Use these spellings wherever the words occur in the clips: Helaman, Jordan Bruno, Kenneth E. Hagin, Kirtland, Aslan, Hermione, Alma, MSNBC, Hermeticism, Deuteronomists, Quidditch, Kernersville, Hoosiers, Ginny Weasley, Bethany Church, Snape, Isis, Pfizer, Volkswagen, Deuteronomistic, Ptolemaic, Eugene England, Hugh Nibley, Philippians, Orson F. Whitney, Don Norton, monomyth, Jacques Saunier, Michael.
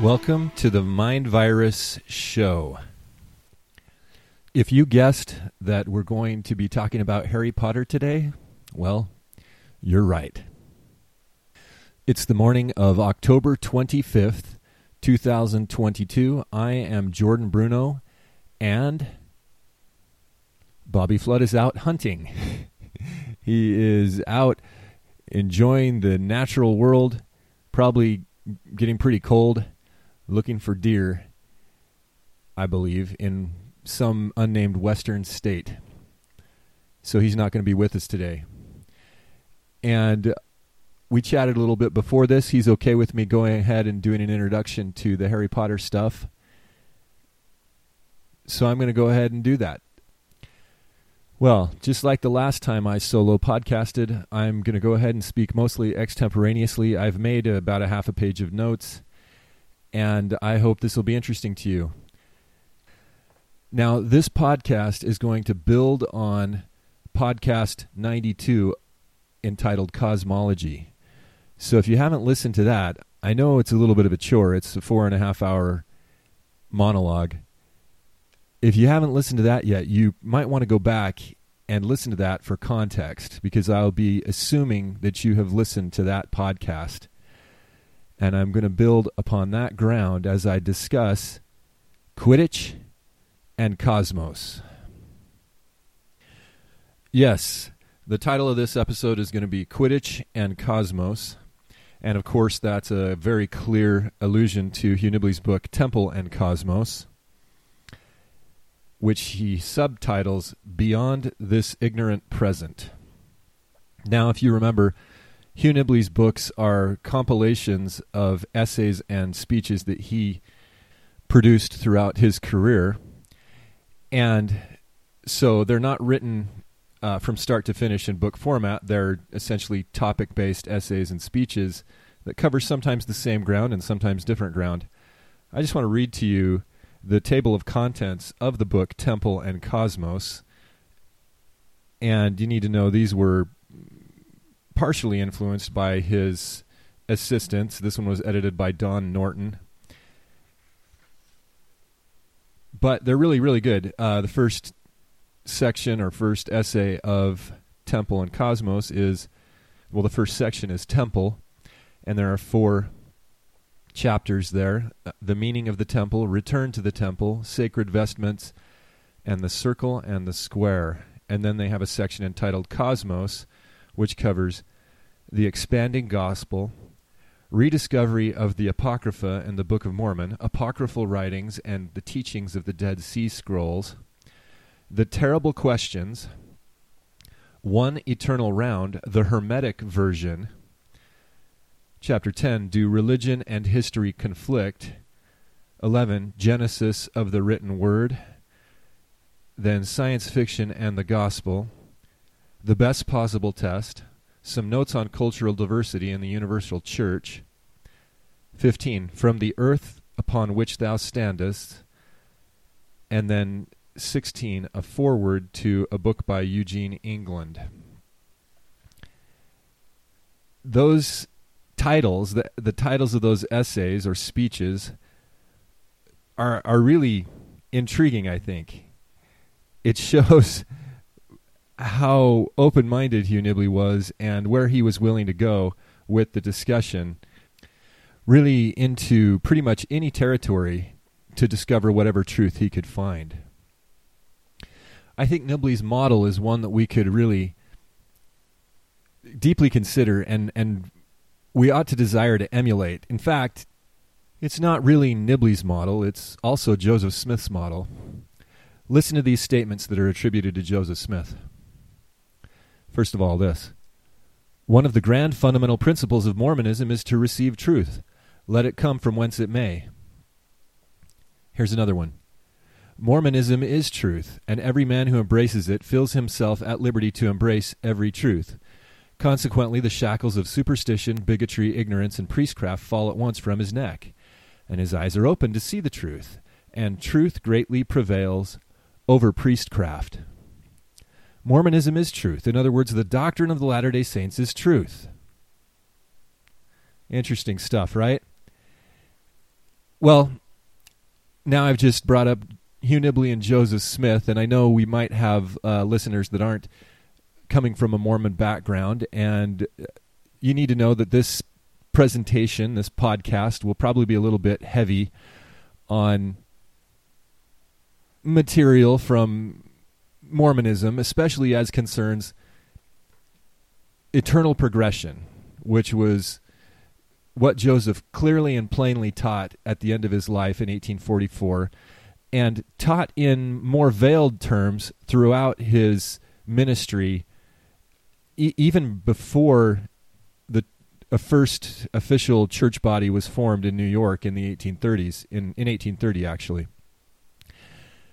Welcome to the Mind Virus Show. If you guessed that we're going to be talking about Harry Potter today, well, you're right. It's the morning of October 25th, 2022. I am Jordan Bruno, and Bobby Flood is out hunting. He is out enjoying the natural world, probably getting pretty cold, looking for deer, I believe, in some unnamed western state. So he's not going to be with us today. And we chatted a little bit before this. He's okay with me going ahead and doing an introduction to the Harry Potter stuff. So I'm going to go ahead and do that. Well, just like the last time I solo podcasted, I'm going to go ahead and speak mostly extemporaneously. I've made about a half a page of notes, and I hope this will be interesting to you. Now, this podcast is going to build on podcast 92 entitled Cosmology. So if you haven't listened to that, I know it's a little bit of a chore. It's a 4.5-hour monologue. If you haven't listened to that yet, you might want to go back and listen to that for context, because I'll be assuming that you have listened to that podcast. And I'm going to build upon that ground as I discuss Quidditch and Cosmos. Yes, the title of this episode is going to be Quidditch and Cosmos. And of course, that's a very clear allusion to Hugh Nibley's book, Temple and Cosmos, which he subtitles Beyond This Ignorant Present. Now, if you remember, Hugh Nibley's books are compilations of essays and speeches that he produced throughout his career. And so they're not written from start to finish in book format. They're essentially topic-based essays and speeches that cover sometimes the same ground and sometimes different ground. I just want to read to you the table of contents of the book Temple and Cosmos. And you need to know these were partially influenced by his assistants. This one was edited by Don Norton. But they're really, really good. The first section or first essay of Temple and Cosmos is, well, the first section is Temple, and there are four chapters there: the meaning of the temple, return to the temple, sacred vestments, and the circle and the square. And then they have a section entitled Cosmos, which covers the expanding gospel, rediscovery of the Apocrypha and the Book of Mormon, apocryphal writings and the teachings of the Dead Sea Scrolls, the terrible questions, one eternal round, the hermetic version. Chapter 10, Do Religion and History Conflict? 11, Genesis of the Written Word. Then Science Fiction and the Gospel. The Best Possible Test. Some Notes on Cultural Diversity in the Universal Church. 15, From the Earth Upon Which Thou Standest. And then 16, a foreword to a book by Eugene England. Those titles, the titles of those essays or speeches are really intriguing, I think. It shows how open-minded Hugh Nibley was and where he was willing to go with the discussion, really into pretty much any territory to discover whatever truth he could find. I think Nibley's model is one that we could really deeply consider and we ought to desire to emulate. In fact, it's not really Nibley's model. It's also Joseph Smith's model. Listen to these statements that are attributed to Joseph Smith. First of all, this. One of the grand fundamental principles of Mormonism is to receive truth, let it come from whence it may. Here's another one. Mormonism is truth, and every man who embraces it feels himself at liberty to embrace every truth. Consequently, the shackles of superstition, bigotry, ignorance, and priestcraft fall at once from his neck, and his eyes are open to see the truth, and truth greatly prevails over priestcraft. Mormonism is truth. In other words, the doctrine of the Latter-day Saints is truth. Interesting stuff, right? Well, now I've just brought up Hugh Nibley and Joseph Smith, and I know we might have listeners that aren't coming from a Mormon background, and you need to know that this presentation, this podcast, will probably be a little bit heavy on material from Mormonism, especially as concerns eternal progression, which was what Joseph clearly and plainly taught at the end of his life in 1844, and taught in more veiled terms throughout his ministry, even before the first official church body was formed in New York in the 1830s, in 1830 actually.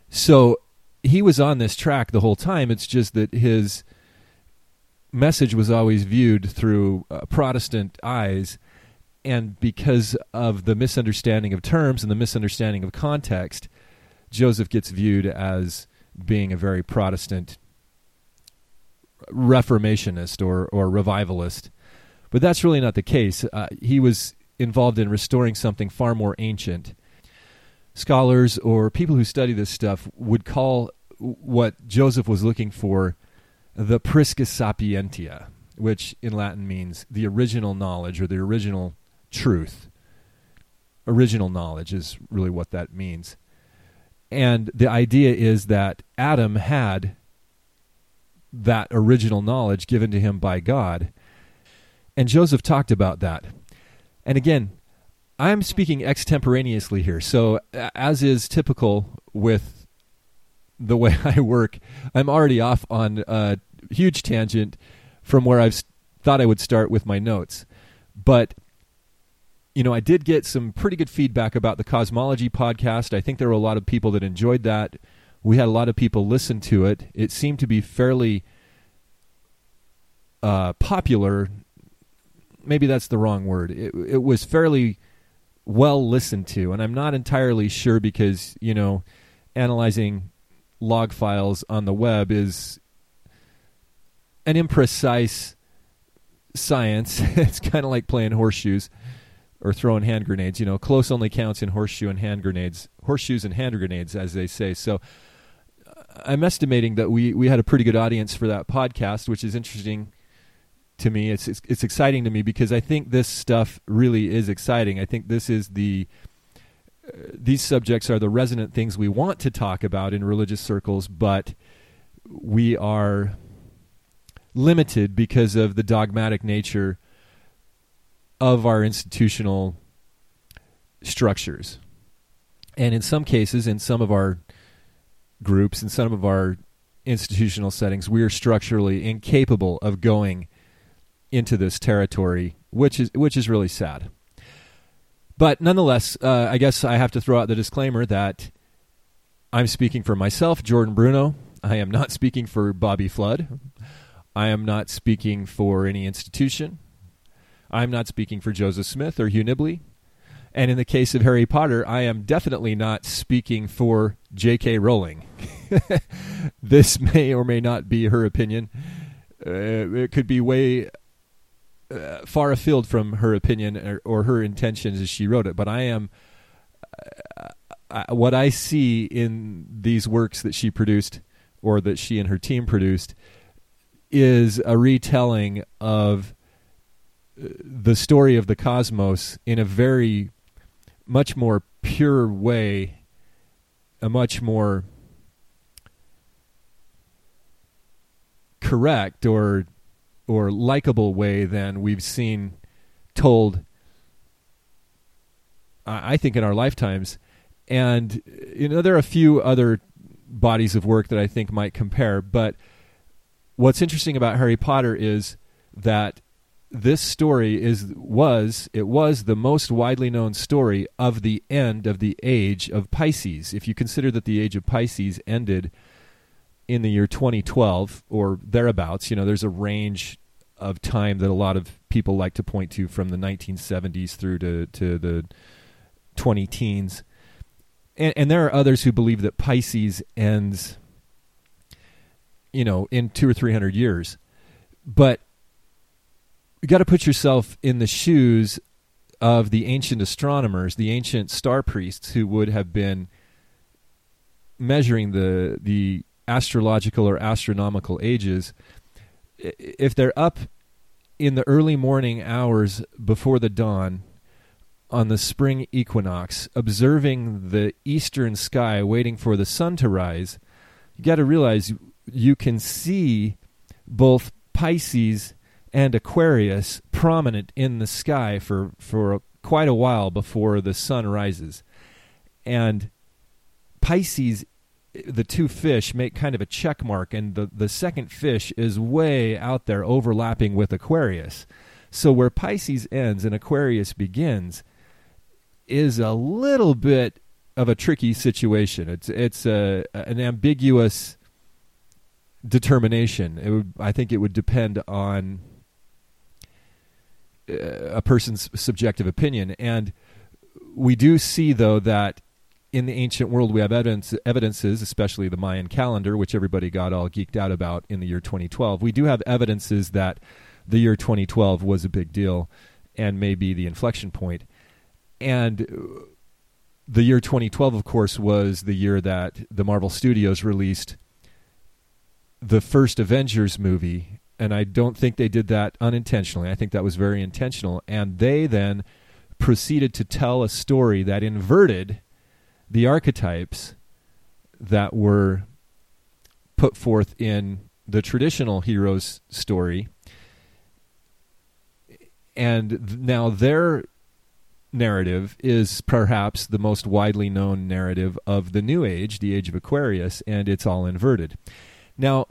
So he was on this track the whole time. It's just that his message was always viewed through Protestant eyes, and because of the misunderstanding of terms and the misunderstanding of context, Joseph gets viewed as being a very Protestant Reformationist or revivalist. But that's really not the case. He was involved in restoring something far more ancient. Scholars or people who study this stuff would call what Joseph was looking for the prisca sapientia, which in Latin means the original knowledge or the original truth. Original knowledge is really what that means. And the idea is that Adam had that original knowledge given to him by God. And Joseph talked about that. And again, I'm speaking extemporaneously here. So as is typical with the way I work, I'm already off on a huge tangent from where I've thought I would start with my notes. But, you know, I did get some pretty good feedback about the Cosmology podcast. I think there were a lot of people that enjoyed that. We had a lot of people listen to it. It seemed to be fairly popular. Maybe that's the wrong word. It was fairly well listened to, and I'm not entirely sure because, you know, analyzing log files on the web is an imprecise science. It's kind of like playing horseshoes or throwing hand grenades. You know, close only counts in horseshoes and hand grenades, as they say. So I'm estimating that we had a pretty good audience for that podcast, which is interesting to me. It's exciting to me because I think this stuff really is exciting. I think this is these subjects are the resonant things we want to talk about in religious circles, but we are limited because of the dogmatic nature of our institutional structures. And in some cases, in some of our groups, in some of our institutional settings, we are structurally incapable of going into this territory, which is really sad. But nonetheless, I guess I have to throw out the disclaimer that I'm speaking for myself, Jordan Bruno. I am not speaking for Bobby Flood. I am not speaking for any institution. I'm not speaking for Joseph Smith or Hugh Nibley. And in the case of Harry Potter, I am definitely not speaking for J.K. Rowling. This may or may not be her opinion. It could be way far afield from her opinion or her intentions as she wrote it, but I am what I see in these works that she produced or that she and her team produced is a retelling of the story of the cosmos in a very much more pure way, a much more correct or likable way than we've seen told, I think, in our lifetimes. And, you know, there are a few other bodies of work that I think might compare, but what's interesting about Harry Potter is that this story was the most widely known story of the end of the age of Pisces. If you consider that the age of Pisces ended in the year 2012 or thereabouts, you know, there's a range of time that a lot of people like to point to from the 1970s through to the 2010s. And there are others who believe that Pisces ends, you know, in 200 or 300 years. But you got to put yourself in the shoes of the ancient astronomers, the ancient star priests who would have been measuring the astrological or astronomical ages. If they're up in the early morning hours before the dawn on the spring equinox, observing the eastern sky, waiting for the sun to rise, you got to realize you can see both Pisces and Aquarius prominent in the sky for quite a while before the sun rises. And Pisces, the two fish, make kind of a check mark, and the second fish is way out there overlapping with Aquarius. So where Pisces ends and Aquarius begins is a little bit of a tricky situation. It's an ambiguous determination. I think it would depend on a person's subjective opinion. And we do see, though, that in the ancient world, we have evidences, especially the Mayan calendar, which everybody got all geeked out about in the year 2012. We do have evidences that the year 2012 was a big deal and may be the inflection point. And the year 2012, of course, was the year that the Marvel Studios released the first Avengers movie. And I don't think they did that unintentionally. I think that was very intentional. And they then proceeded to tell a story that inverted the archetypes that were put forth in the traditional hero's story. And now their narrative is perhaps the most widely known narrative of the New Age, the Age of Aquarius, and it's all inverted. Now,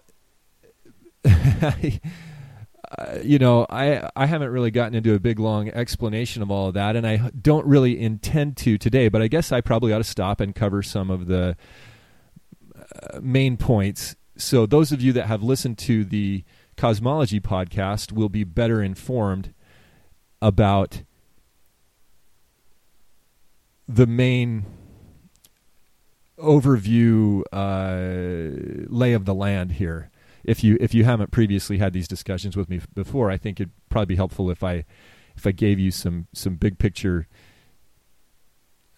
I haven't really gotten into a big, long explanation of all of that, and I don't really intend to today, but I guess I probably ought to stop and cover some of the main points. So those of you that have listened to the Cosmology podcast will be better informed about the main overview lay of the land here. If you haven't previously had these discussions with me before, I think it'd probably be helpful if I gave you some big picture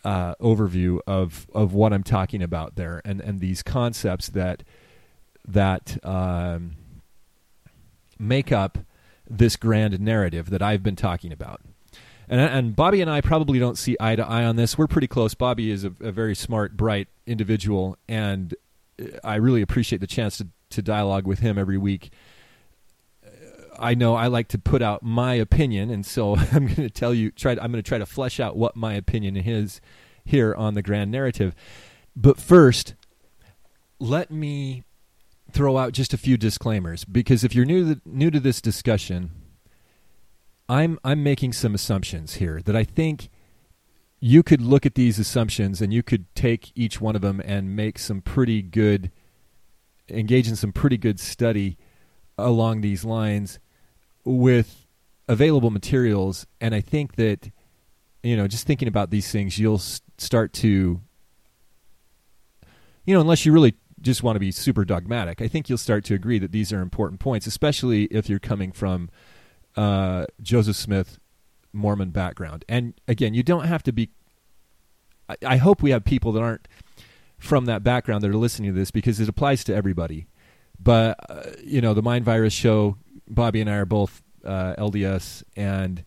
overview of what I'm talking about there, and these concepts that make up this grand narrative that I've been talking about. And Bobby and I probably don't see eye to eye on this. We're pretty close. Bobby is a very smart, bright individual, and I really appreciate the chance to dialogue with him every week. I know I like to put out my opinion, and so I'm going to try to flesh out what my opinion is here on the grand narrative. But first, let me throw out just a few disclaimers, because if you're new to this discussion, I'm making some assumptions here that I think you could look at these assumptions and you could take each one of them and engage in some pretty good study along these lines with available materials. And I think that, just thinking about these things, you'll start to, unless you really just want to be super dogmatic, I think you'll start to agree that these are important points, especially if you're coming from Joseph Smith Mormon background. And again, you don't have to be, I hope we have people that aren't from that background that are listening to this, because it applies to everybody. But, the Mind Virus Show, Bobby and I are both LDS, and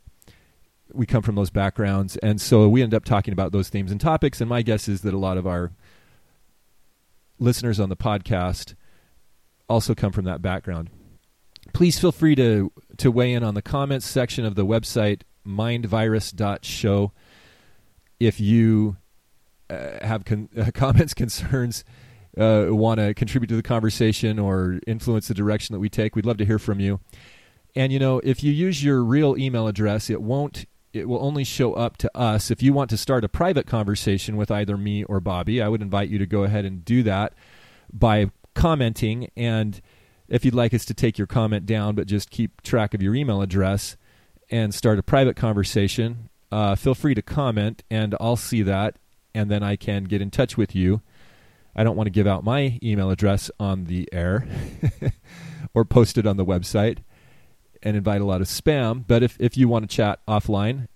we come from those backgrounds. And so we end up talking about those themes and topics. And my guess is that a lot of our listeners on the podcast also come from that background. Please feel free to weigh in on the comments section of the website, mindvirus.show. If you have comments, concerns, want to contribute to the conversation or influence the direction that we take, we'd love to hear from you. And, if you use your real email address, it will only show up to us. If you want to start a private conversation with either me or Bobby, I would invite you to go ahead and do that by commenting. And if you'd like us to take your comment down, but just keep track of your email address and start a private conversation, feel free to comment and I'll see that. And then I can get in touch with you. I don't want to give out my email address on the air or post it on the website and invite a lot of spam. But if you want to chat offline,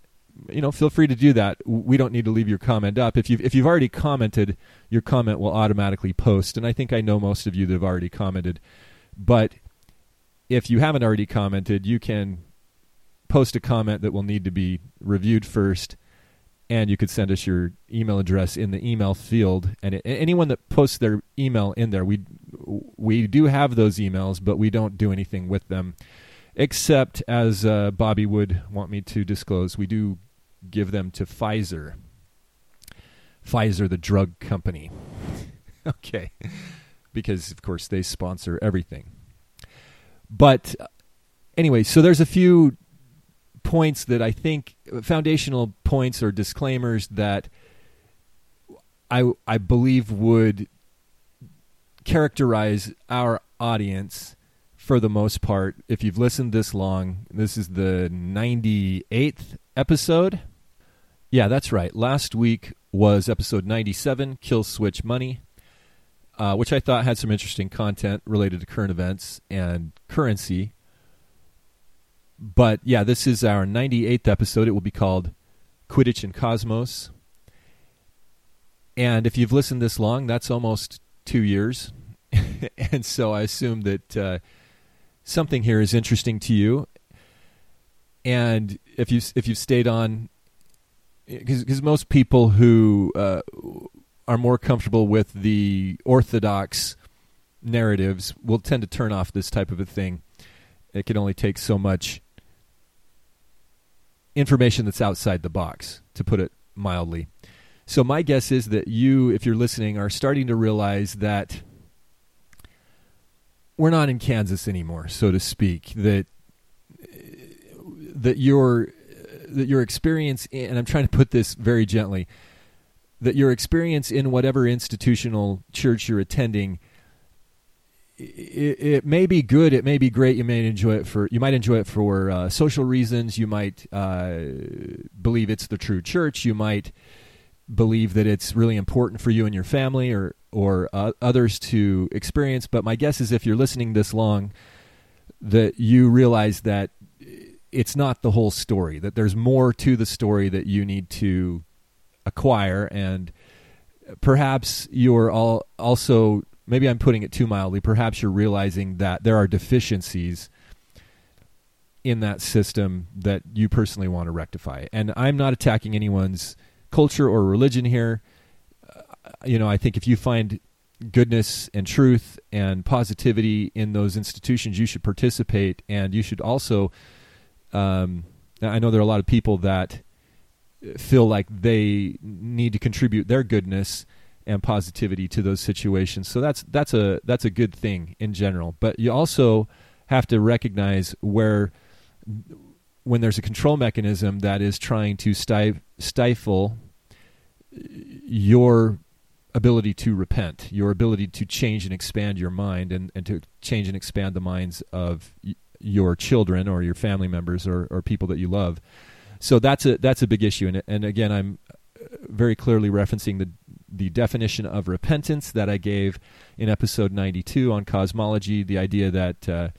you know, feel free to do that. We don't need to leave your comment up. If you've already commented, your comment will automatically post. And I think I know most of you that have already commented. But if you haven't already commented, you can post a comment that will need to be reviewed first. And you could send us your email address in the email field. And anyone that posts their email in there, we do have those emails, but we don't do anything with them. Except, as Bobby would want me to disclose, we do give them to Pfizer. Pfizer, the drug company. Okay. Because, of course, they sponsor everything. But anyway, so there's a few points that I think, foundational points or disclaimers that I believe would characterize our audience for the most part. If you've listened this long, this is the 98th episode. Yeah, that's right. Last week was episode 97, Kill Switch Money, which I thought had some interesting content related to current events and currency. But yeah, this is our 98th episode. It will be called Quidditch and Cosmos. And if you've listened this long, that's almost 2 years. And so I assume that something here is interesting to you, and if you've stayed on, because most people who are more comfortable with the orthodox narratives will tend to turn off this type of a thing. It can only take so much information that's outside the box, to put it mildly. So my guess is that you, if you're listening, are starting to realize that we're not in Kansas anymore, so to speak, that your experience in, and I'm trying to put this very gently, that your experience in whatever institutional church you're attending, it may be good, it may be great, you might enjoy it for social reasons, you might believe it's the true church, you might believe that it's really important for you and your family or others to experience. But my guess is if you're listening this long, that you realize that it's not the whole story, that there's more to the story that you need to acquire. And perhaps you're also, maybe I'm putting it too mildly, perhaps you're realizing that there are deficiencies in that system that you personally want to rectify. And I'm not attacking anyone's culture or religion here. You know, I think if you find goodness and truth and positivity in those institutions, you should participate, and you should also, I know there are a lot of people that feel like they need to contribute their goodness and positivity to those situations. So that's a good thing in general. But you also have to recognize when there's a control mechanism that is trying to stifle your ability to repent, your ability to change and expand your mind, and to change and expand the minds of your children or your family members or people that you love. So that's a big issue. And again, I'm very clearly referencing the definition of repentance that I gave in episode 92 on cosmology, the idea that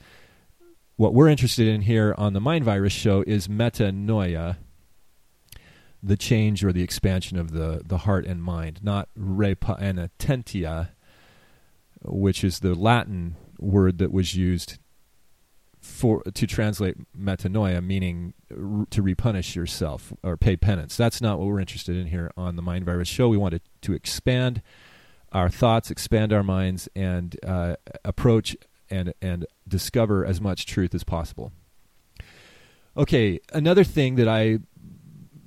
what we're interested in here on the Mind Virus Show is metanoia, the change or the expansion of the heart and mind, not re penitentia, which is the Latin word that was used to translate metanoia, meaning to repunish yourself or pay penance. That's not what we're interested in here on the Mind Virus Show. We wanted to expand our thoughts, expand our minds, and approach and discover as much truth as possible. Okay, another thing that I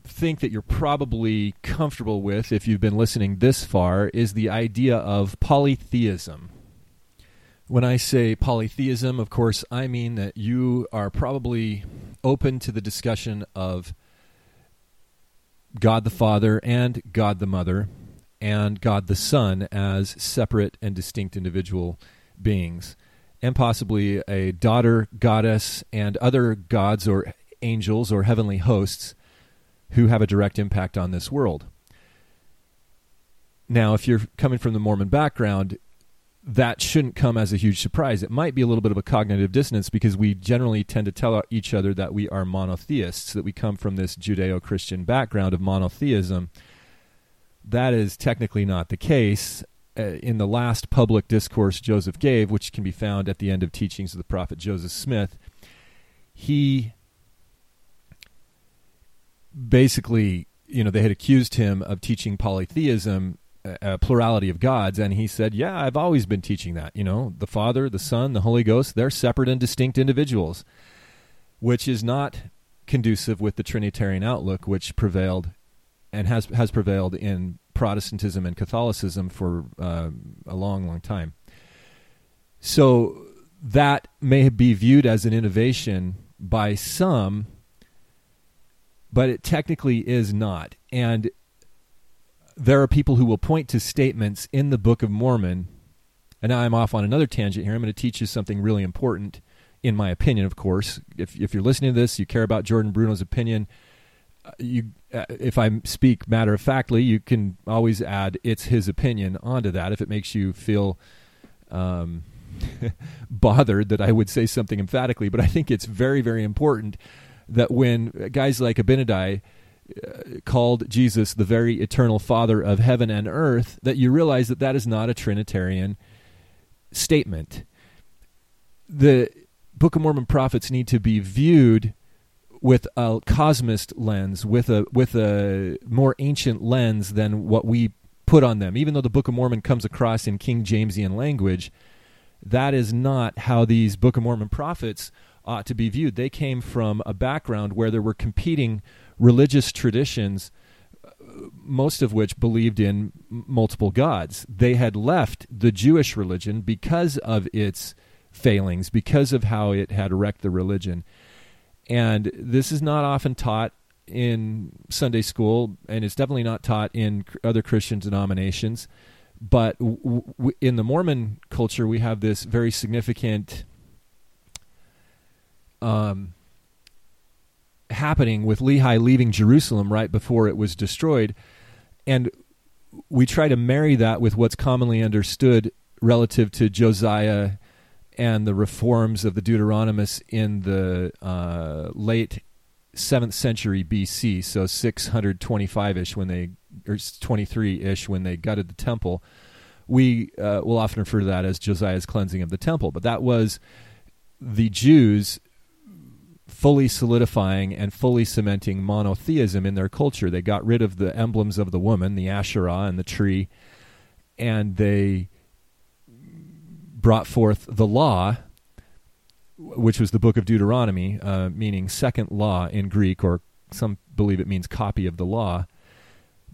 think that you're probably comfortable with if you've been listening this far is the idea of polytheism. When I say polytheism, of course, I mean that you are probably open to the discussion of God the Father and God the Mother and God the Son as separate and distinct individual beings, and possibly a daughter goddess and other gods or angels or heavenly hosts who have a direct impact on this world. Now, if you're coming from the Mormon background, that shouldn't come as a huge surprise. It might be a little bit of a cognitive dissonance because we generally tend to tell each other that we are monotheists, that we come from this Judeo-Christian background of monotheism. That is technically not the case. In the last public discourse Joseph gave, which can be found at the end of Teachings of the Prophet Joseph Smith, he basically, you know, they had accused him of teaching polytheism, a plurality of gods, and he said, yeah, I've always been teaching that, you know, the Father, the Son, the Holy Ghost, they're separate and distinct individuals, which is not conducive with the Trinitarian outlook, which prevailed and has prevailed in Protestantism and Catholicism for a long, long time. So that may be viewed as an innovation by some, but it technically is not. And there are people who will point to statements in the Book of Mormon, and now I'm off on another tangent here. I'm going to teach you something really important, in my opinion, of course. If you're listening to this, you care about Jordan Bruno's opinion, if I speak matter-of-factly, you can always add it's his opinion onto that if it makes you feel bothered that I would say something emphatically. But I think it's very, very important that when guys like Abinadi called Jesus the very eternal Father of heaven and earth, that you realize that that is not a Trinitarian statement. The Book of Mormon prophets need to be viewed with a cosmist lens, with a more ancient lens than what we put on them. Even though the Book of Mormon comes across in King Jamesian language, that is not how these Book of Mormon prophets ought to be viewed. They came from a background where there were competing religious traditions, most of which believed in multiple gods. They had left the Jewish religion because of its failings, because of how it had wrecked the religion. And this is not often taught in Sunday school, and it's definitely not taught in other Christian denominations. But in the Mormon culture, we have this very significant happening with Lehi leaving Jerusalem right before it was destroyed. And we try to marry that with what's commonly understood relative to Josiah and the reforms of the Deuteronomists in the late 7th century BC, so 625-ish when they, or 23-ish when they gutted the temple. We will often refer to that as Josiah's cleansing of the temple, but that was the Jews fully solidifying and fully cementing monotheism in their culture. They got rid of the emblems of the woman, the Asherah and the tree, and they brought forth the law, which was the book of Deuteronomy, meaning second law in Greek, or some believe it means copy of the law.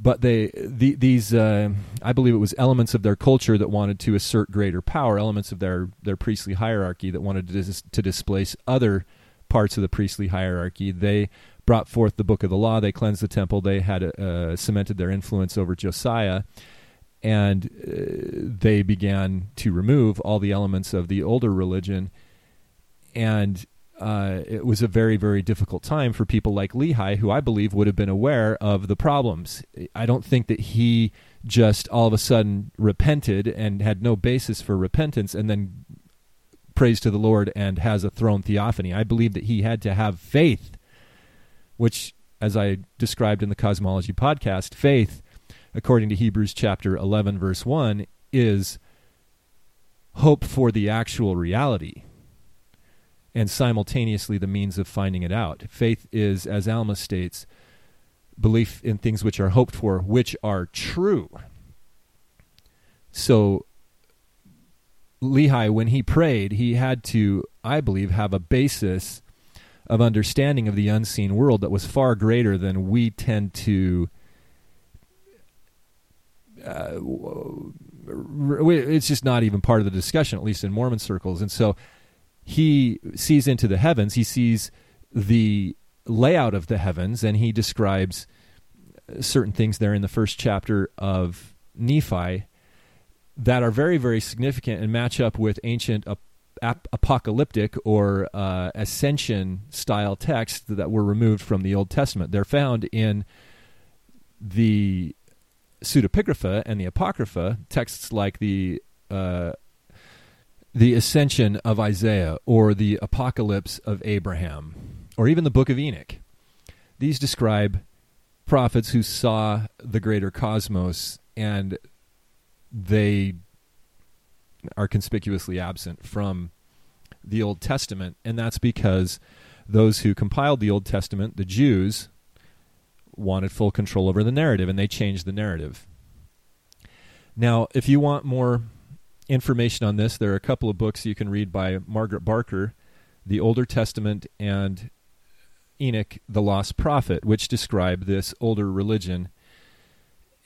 But these I believe it was elements of their culture that wanted to assert greater power, elements of their priestly hierarchy that wanted to displace other parts of the priestly hierarchy. They brought forth the book of the law. They cleansed the temple. They had cemented their influence over Josiah. And they began to remove all the elements of the older religion. And it was a very, very difficult time for people like Lehi, who I believe would have been aware of the problems. I don't think that he just all of a sudden repented and had no basis for repentance and then prays to the Lord and has a throne theophany. I believe that he had to have faith, which, as I described in the Cosmology podcast, faith, according to Hebrews chapter 11, verse 1, is hope for the actual reality and simultaneously the means of finding it out. Faith is, as Alma states, belief in things which are hoped for, which are true. So Lehi, when he prayed, he had to, I believe, have a basis of understanding of the unseen world that was far greater than we tend to... it's just not even part of the discussion, at least in Mormon circles. And so he sees into the heavens, he sees the layout of the heavens, and he describes certain things there in the first chapter of Nephi that are very, very significant and match up with ancient apocalyptic or ascension style texts that were removed from the Old Testament. They're found in the Pseudepigrapha and the Apocrypha, texts like the the Ascension of Isaiah, or the Apocalypse of Abraham, or even the Book of Enoch. These describe prophets who saw the greater cosmos, and they are conspicuously absent from the Old Testament, and that's because those who compiled the Old Testament, the Jews, wanted full control over the narrative, and they changed the narrative. Now, if you want more information on this, there are a couple of books you can read by Margaret Barker, The Older Testament and Enoch, the Lost Prophet, which describe this older religion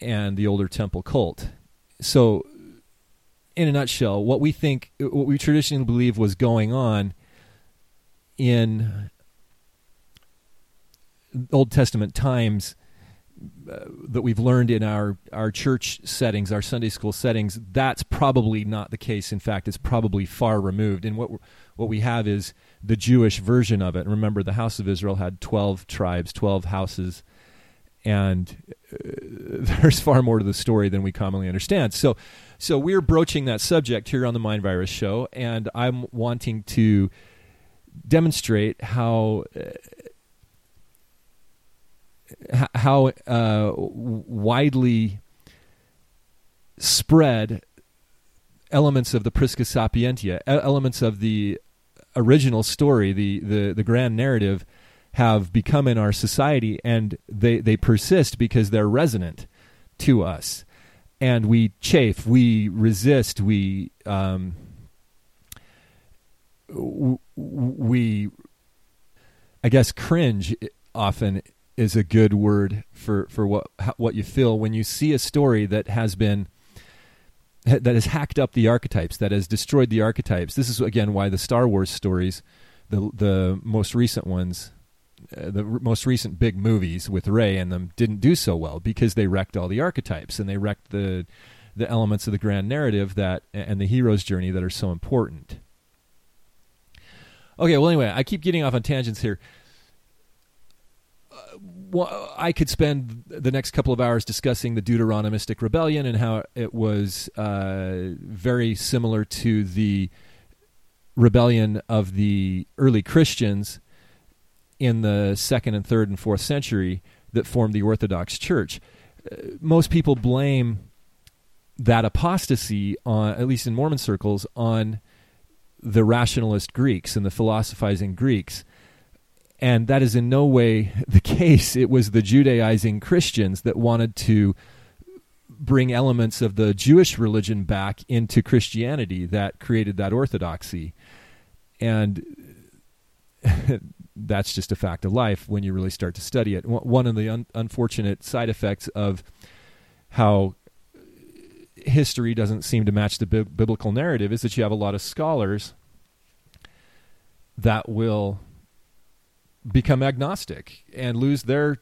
and the older temple cult. So, in a nutshell, what we traditionally believe was going on in Old Testament times that we've learned in our church settings, our Sunday school settings, that's probably not the case. In fact, it's probably far removed. And what we have is the Jewish version of it. And remember, the house of Israel had 12 tribes, 12 houses, and there's far more to the story than we commonly understand. So we're broaching that subject here on the Mind Virus Show, and I'm wanting to demonstrate how widely spread elements of the Prisca Sapientia, elements of the original story, the grand narrative, have become in our society, and they persist because they're resonant to us. And we chafe, we resist, we I guess cringe often is a good word for what you feel when you see a story that has hacked up the archetypes, that has destroyed the archetypes. This is, again, why the Star Wars stories, the most recent ones, the most recent big movies with Rey in them, didn't do so well, because they wrecked all the archetypes, and they wrecked the elements of the grand narrative and the hero's journey that are so important. Okay, well, anyway, I keep getting off on tangents here. Well, I could spend the next couple of hours discussing the Deuteronomistic Rebellion and how it was very similar to the rebellion of the early Christians in the 2nd and 3rd and 4th century that formed the Orthodox Church. Most people blame that apostasy, at least in Mormon circles, on the rationalist Greeks and the philosophizing Greeks. And that is in no way the case. It was the Judaizing Christians that wanted to bring elements of the Jewish religion back into Christianity that created that orthodoxy. And that's just a fact of life when you really start to study it. One of the unfortunate side effects of how history doesn't seem to match the biblical narrative is that you have a lot of scholars that will become agnostic and lose their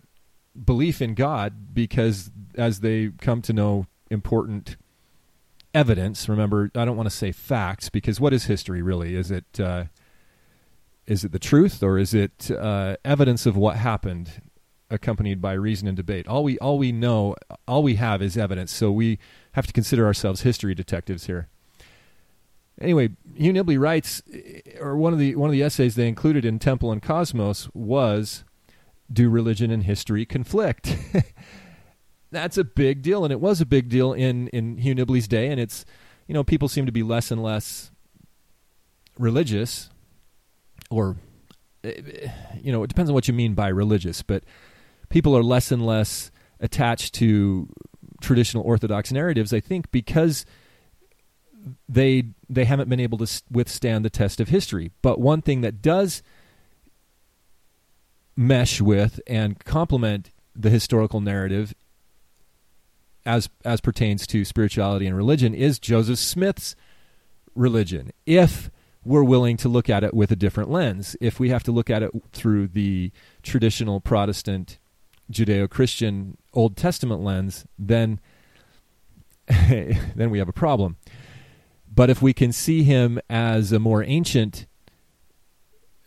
belief in God, because as they come to know important evidence, remember, I don't want to say facts, because what is history really? Is it the truth, or is it evidence of what happened accompanied by reason and debate? All we know, all we have is evidence, so we have to consider ourselves history detectives here. Anyway, Hugh Nibley writes, or one of the essays they included in Temple and Cosmos was, "Do Religion and History Conflict?" That's a big deal, and it was a big deal in Hugh Nibley's day, and it's, people seem to be less and less religious, or, it depends on what you mean by religious, but people are less and less attached to traditional Orthodox narratives, I think, because they haven't been able to withstand the test of history. But one thing that does mesh with and complement the historical narrative as pertains to spirituality and religion is Joseph Smith's religion, if we're willing to look at it with a different lens, if we have to look at it through the traditional Protestant, Judeo-Christian Old Testament lens, then we have a problem. But if we can see him as a more ancient,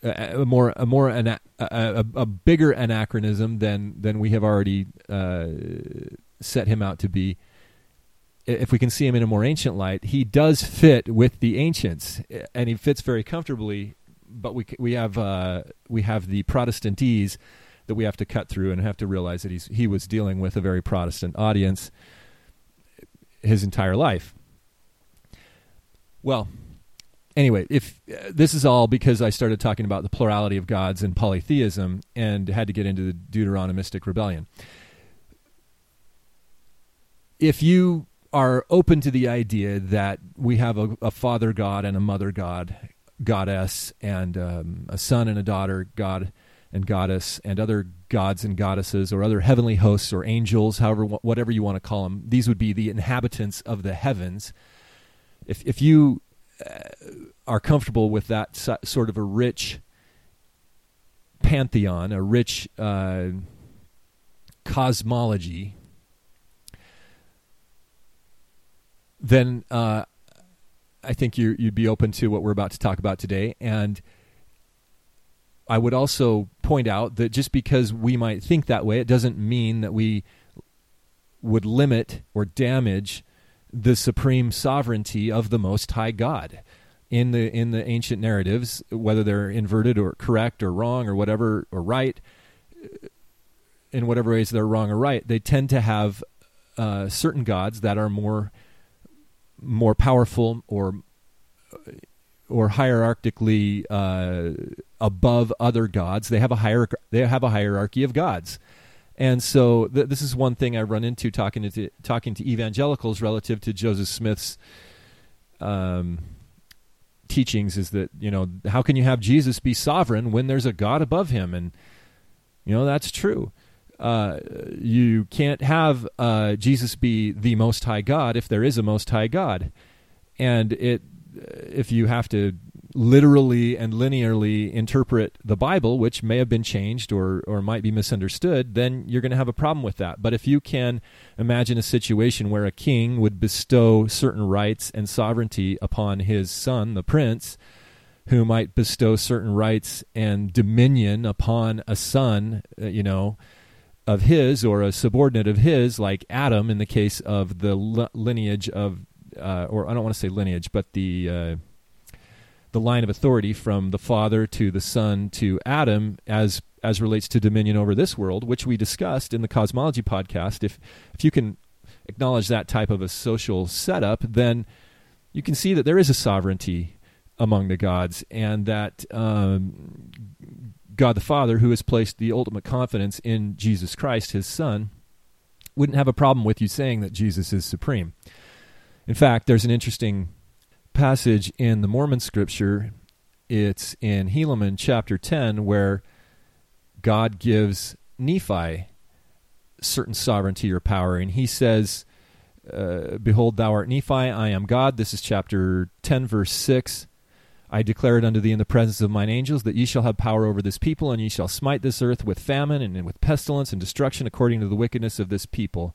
a bigger anachronism than we have already set him out to be, if we can see him in a more ancient light, he does fit with the ancients, and he fits very comfortably. But we have the Protestantese that we have to cut through, and have to realize that he was dealing with a very Protestant audience his entire life. Well, anyway, this is all because I started talking about the plurality of gods and polytheism, and had to get into the Deuteronomistic rebellion. If you are open to the idea that we have a father god and a mother god, goddess, and a son and a daughter god and goddess, and other gods and goddesses, or other heavenly hosts or angels, however, whatever you want to call them, these would be the inhabitants of the heavens. If you are comfortable with that sort of a rich pantheon, a rich cosmology, then I think you'd be open to what we're about to talk about today. And I would also point out that just because we might think that way, it doesn't mean that we would limit or damage the supreme sovereignty of the Most High God. In the ancient narratives, whether they're inverted or correct or wrong or whatever, or right, in whatever ways they're wrong or right, they tend to have certain gods that are more powerful or hierarchically above other gods. They have a hierarchy of gods. And so this is one thing I run into talking to evangelicals relative to Joseph Smith's teachings, is that, you know, how can you have Jesus be sovereign when there's a God above him? And, you know, that's true. You can't have Jesus be the Most High God if there is a Most High God. And if you have to literally and linearly interpret the Bible, which may have been changed or might be misunderstood, then you're going to have a problem with that. But if you can imagine a situation where a king would bestow certain rights and sovereignty upon his son, the prince, who might bestow certain rights and dominion upon a son, you know, of his, or a subordinate of his, like Adam in the case of the lineage of, or I don't want to say lineage, but the line of authority from the father to the son to Adam, as relates to dominion over this world, which we discussed in the Cosmology podcast. If you can acknowledge that type of a social setup, then you can see that there is a sovereignty among the gods, and that God the Father, who has placed the ultimate confidence in Jesus Christ, his son, wouldn't have a problem with you saying that Jesus is supreme. In fact, there's an interesting passage in the Mormon scripture. It's in Helaman chapter 10, where God gives Nephi certain sovereignty or power, and he says, "Behold, thou art Nephi, I am God." This is chapter 10, verse 6. "I declare it unto thee in the presence of mine angels, that ye shall have power over this people, and ye shall smite this earth with famine and with pestilence and destruction, according to the wickedness of this people.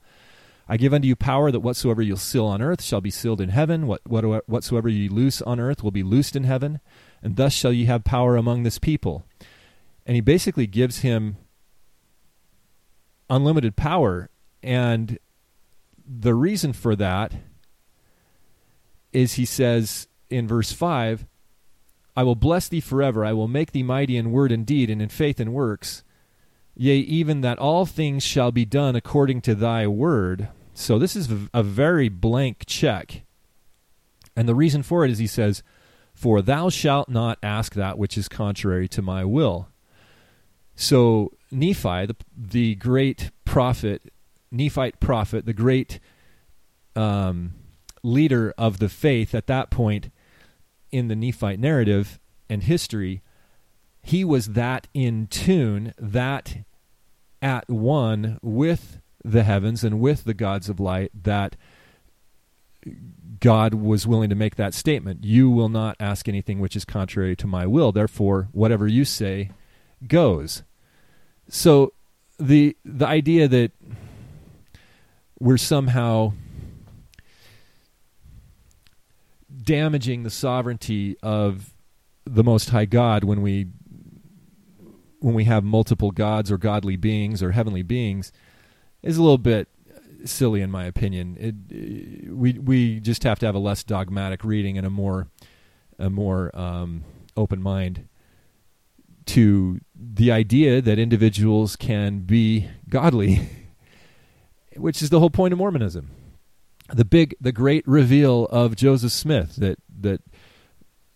I give unto you power, that whatsoever ye seal on earth shall be sealed in heaven, whatsoever ye loose on earth will be loosed in heaven, and thus shall ye have power among this people." And he basically gives him unlimited power, and the reason for that is, he says in verse 5, "I will bless thee forever. I will make thee mighty in word and deed, and in faith and works. Yea, even that all things shall be done according to thy word." So this is a very blank check. And the reason for it is, he says, "For thou shalt not ask that which is contrary to my will." So Nephi, the great prophet, Nephite prophet, the great leader of the faith at that point, in the Nephite narrative and history, he was that in tune, that at one with the heavens and with the gods of light, that God was willing to make that statement. "You will not ask anything which is contrary to my will. Therefore, whatever you say goes." So the idea that we're somehow damaging the sovereignty of the Most High God when we have multiple gods or godly beings or heavenly beings is a little bit silly in my opinion. We just have to have a less dogmatic reading and a more open mind to the idea that individuals can be godly, which is the whole point of Mormonism. The great reveal of Joseph Smith that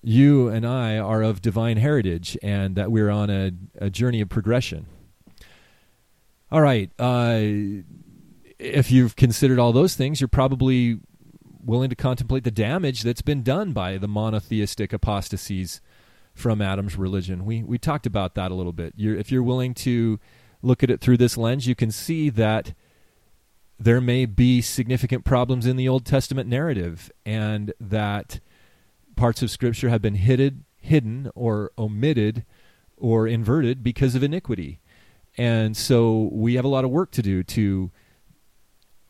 you and I are of divine heritage and that we're on a journey of progression. All right. If you've considered all those things, you're probably willing to contemplate the damage that's been done by the monotheistic apostasies from Adam's religion. We talked about that a little bit. If you're willing to look at it through this lens, you can see that there may be significant problems in the Old Testament narrative and that parts of Scripture have been hidden or omitted or inverted because of iniquity. And so we have a lot of work to do to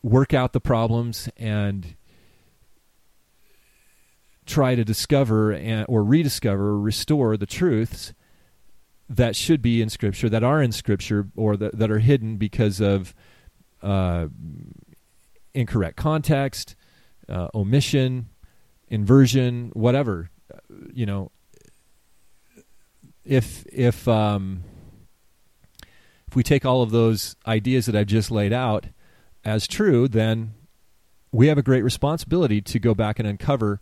work out the problems and try to discover or rediscover, restore the truths that should be in Scripture, that are in Scripture, or that are hidden because of incorrect context, omission, inversion, whatever. You know, if we take all of those ideas that I've just laid out as true, then we have a great responsibility to go back and uncover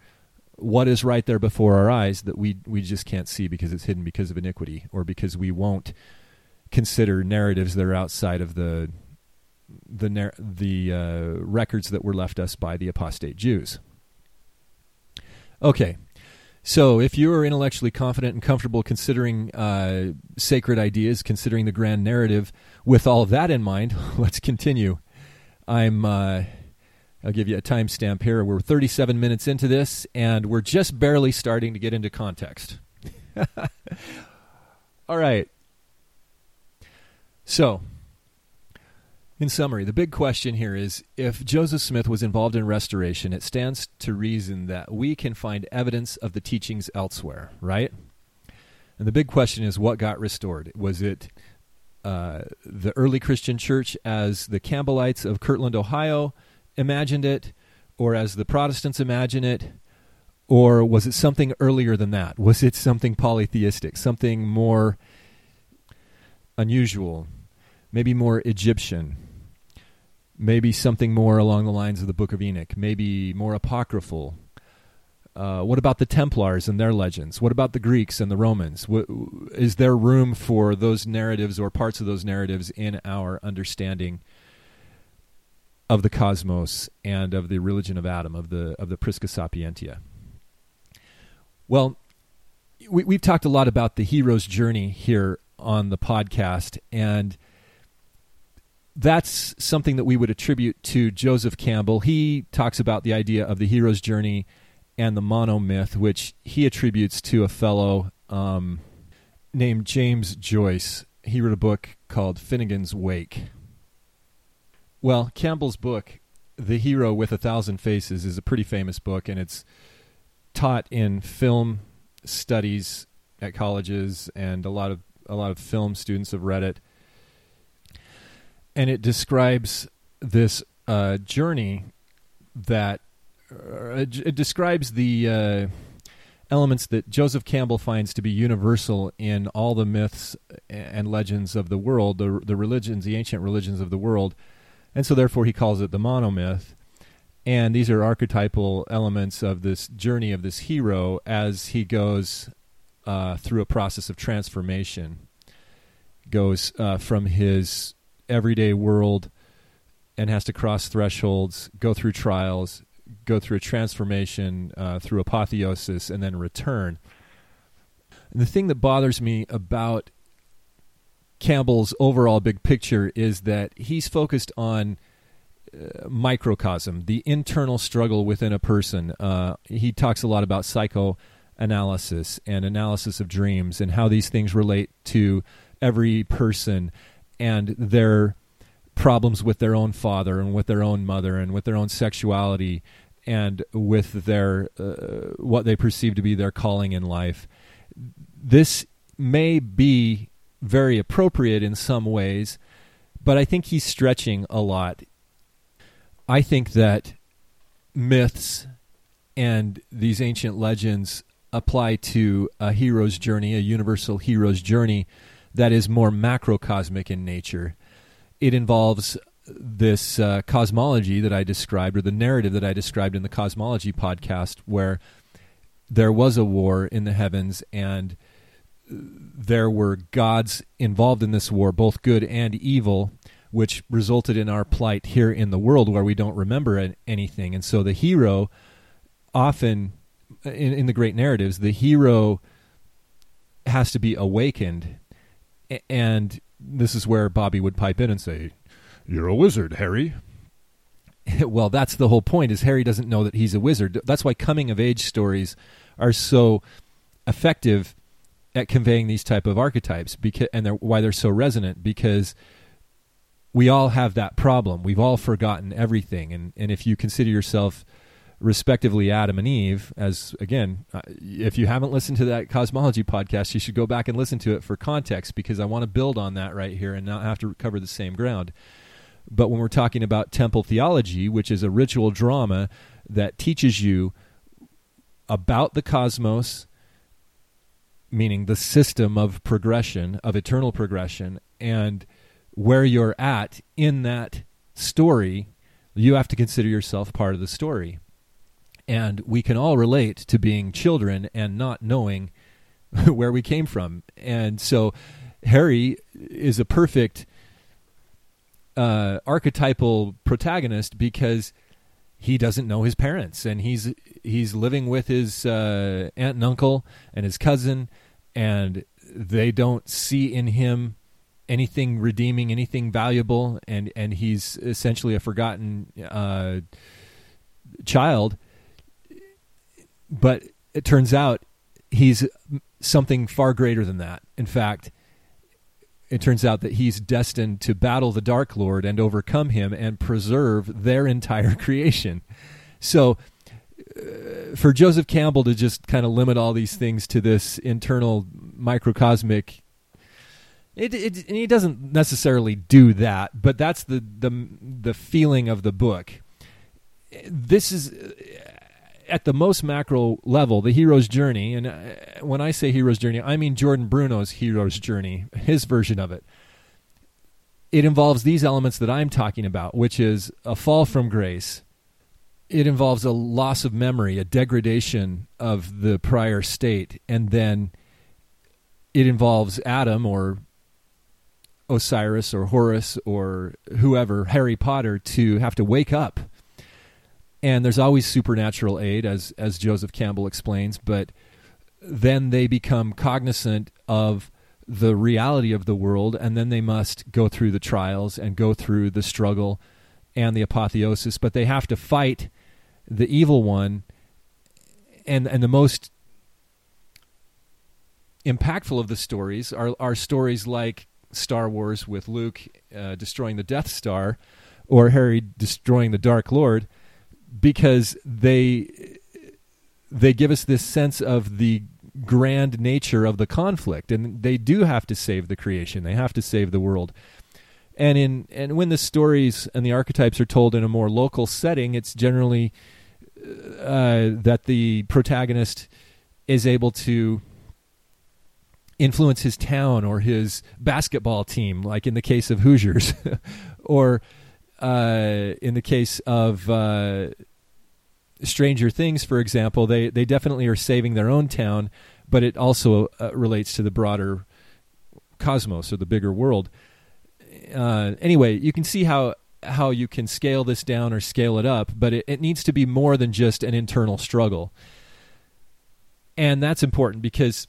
what is right there before our eyes that we just can't see because it's hidden because of iniquity or because we won't consider narratives that are outside of the records that were left us by the apostate Jews. Okay, so if you are intellectually confident and comfortable considering sacred ideas, considering the grand narrative, with all of that in mind, let's continue. I'll give you a timestamp here. We're 37 minutes into this, and we're just barely starting to get into context. All right. So, in summary, the big question here is, if Joseph Smith was involved in restoration, it stands to reason that we can find evidence of the teachings elsewhere, right? And the big question is, what got restored? Was it the early Christian church as the Campbellites of Kirtland, Ohio, imagined it, or as the Protestants imagine it, or was it something earlier than that? Was it something polytheistic, something more unusual, maybe more Egyptian, maybe something more along the lines of the Book of Enoch, maybe more apocryphal? What about the Templars and their legends? What about the Greeks and the Romans? Is there room for those narratives or parts of those narratives in our understanding of the cosmos and of the religion of Adam, of the Prisca Sapientia? Well, we've talked a lot about the hero's journey here on the podcast, and that's something that we would attribute to Joseph Campbell. He talks about the idea of the hero's journey and the monomyth, which he attributes to a fellow named James Joyce. He wrote a book called Finnegan's Wake. Well, Campbell's book, The Hero with a Thousand Faces, is a pretty famous book, and it's taught in film studies at colleges, and a lot of film students have read it. And it describes this journey that it describes the elements that Joseph Campbell finds to be universal in all the myths and legends of the world, the religions, the ancient religions of the world. And so therefore he calls it the monomyth. And these are archetypal elements of this journey of this hero as he goes through a process of transformation, goes from his everyday world and has to cross thresholds, go through trials, go through a transformation through apotheosis, and then return. And the thing that bothers me about Campbell's overall big picture is that he's focused on microcosm, the internal struggle within a person. He talks a lot about psychoanalysis and analysis of dreams and how these things relate to every person and their problems with their own father and with their own mother and with their own sexuality and with their what they perceive to be their calling in life. This may be very appropriate in some ways, but I think he's stretching a lot. I think that myths and these ancient legends apply to a hero's journey, a universal hero's journey that is more macrocosmic in nature. It involves this cosmology that I described, or the narrative that I described in the cosmology podcast, where there was a war in the heavens and there were gods involved in this war, both good and evil, which resulted in our plight here in the world where we don't remember anything. And so the hero often, in the great narratives, the hero has to be awakened. And this is where Bobby would pipe in and say, "You're a wizard, Harry." Well, that's the whole point, is Harry doesn't know that he's a wizard. That's why coming-of-age stories are so effective at conveying these type of archetypes, because, and why they're so resonant, because we all have that problem. We've all forgotten everything. And if you consider yourself respectively Adam and Eve, as, again, if you haven't listened to that cosmology podcast, you should go back and listen to it for context, because I want to build on that right here and not have to cover the same ground. But when we're talking about temple theology, which is a ritual drama that teaches you about the cosmos, meaning the system of progression, of eternal progression, and where you're at in that story, you have to consider yourself part of the story. And we can all relate to being children and not knowing where we came from. And so Harry is a perfect archetypal protagonist, because he doesn't know his parents, and he's living with his aunt and uncle and his cousin, and they don't see in him anything redeeming, anything valuable, and he's essentially a forgotten child. But it turns out he's something far greater than that. In fact, it turns out that he's destined to battle the Dark Lord and overcome him and preserve their entire creation. So for Joseph Campbell to just kind of limit all these things to this internal microcosmic, and he doesn't necessarily do that, but that's the feeling of the book. This is, at the most macro level, the hero's journey. And when I say hero's journey, I mean Jordan Bruno's hero's journey, his version of it. It involves these elements that I'm talking about, which is a fall from grace. It involves a loss of memory, a degradation of the prior state. And then it involves Adam or Osiris or Horus or whoever, Harry Potter, to have to wake up. And there's always supernatural aid, as Joseph Campbell explains, but then they become cognizant of the reality of the world, and then they must go through the trials and go through the struggle and the apotheosis, but they have to fight the evil one. And the most impactful of the stories are stories like Star Wars, with Luke destroying the Death Star, or Harry destroying the Dark Lord, because they give us this sense of the grand nature of the conflict, and they do have to save the creation. They have to save the world. And when the stories and the archetypes are told in a more local setting, it's generally that the protagonist is able to influence his town or his basketball team, like in the case of Hoosiers, or in the case of Stranger Things, for example, they definitely are saving their own town, but it also relates to the broader cosmos, or the bigger world. Anyway, you can see how you can scale this down or scale it up, but it needs to be more than just an internal struggle. And that's important, because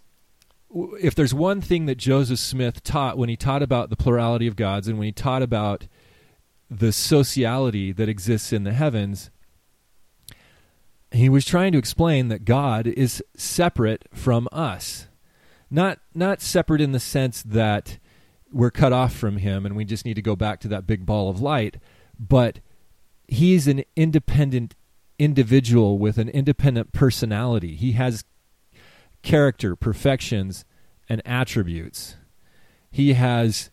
if there's one thing that Joseph Smith taught when he taught about the plurality of gods, and when he taught about the sociality that exists in the heavens, he was trying to explain that God is separate from us. Not separate in the sense that we're cut off from him and we just need to go back to that big ball of light, but he's an independent individual with an independent personality. He has character, perfections, and attributes. He is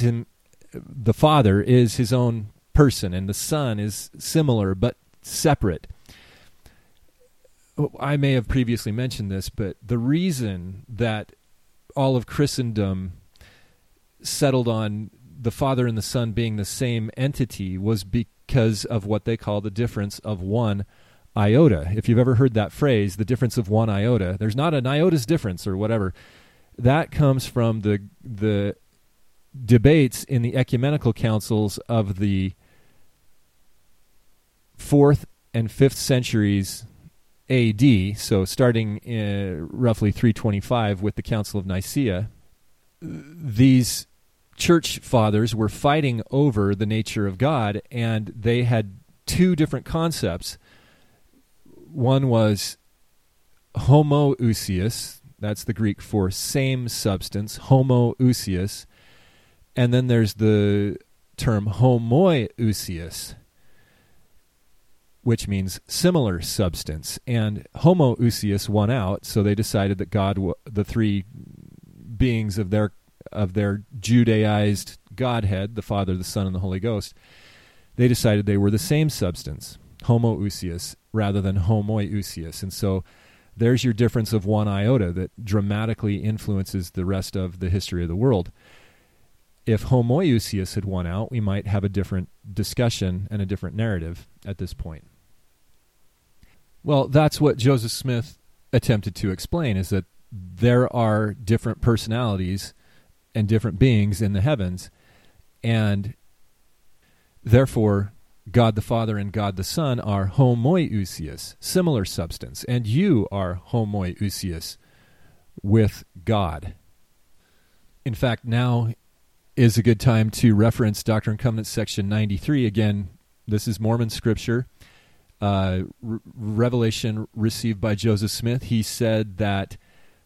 him. The Father is his own person, and the Son is similar but separate. I may have previously mentioned this, but the reason that all of Christendom settled on the Father and the Son being the same entity was because of what they call the difference of one iota. If you've ever heard that phrase, the difference of one iota, there's not an iota's difference or whatever. That comes from the debates in the ecumenical councils of the 4th and 5th centuries AD, so starting in roughly 325 with the Council of Nicaea. These church fathers were fighting over the nature of God, and they had two different concepts. One was homoousios, that's the Greek for same substance, homoousios, and then there's the term homoiousios, which means similar substance. And homoousios won out, so they decided that God, the three beings of their Judaized Godhead, the Father, the Son, and the Holy Ghost, they decided they were the same substance, homoousios rather than homoiousios. And so there's your difference of one iota that dramatically influences the rest of the history of the world. If homoiousios had won out, we might have a different discussion and a different narrative at this point. Well, that's what Joseph Smith attempted to explain, is that there are different personalities and different beings in the heavens, and therefore God the Father and God the Son are homoiousios, similar substance, and you are homoiousios with God. In fact, now is a good time to reference Doctrine and Covenants section 93. Again, this is Mormon scripture, revelation received by Joseph Smith. He said that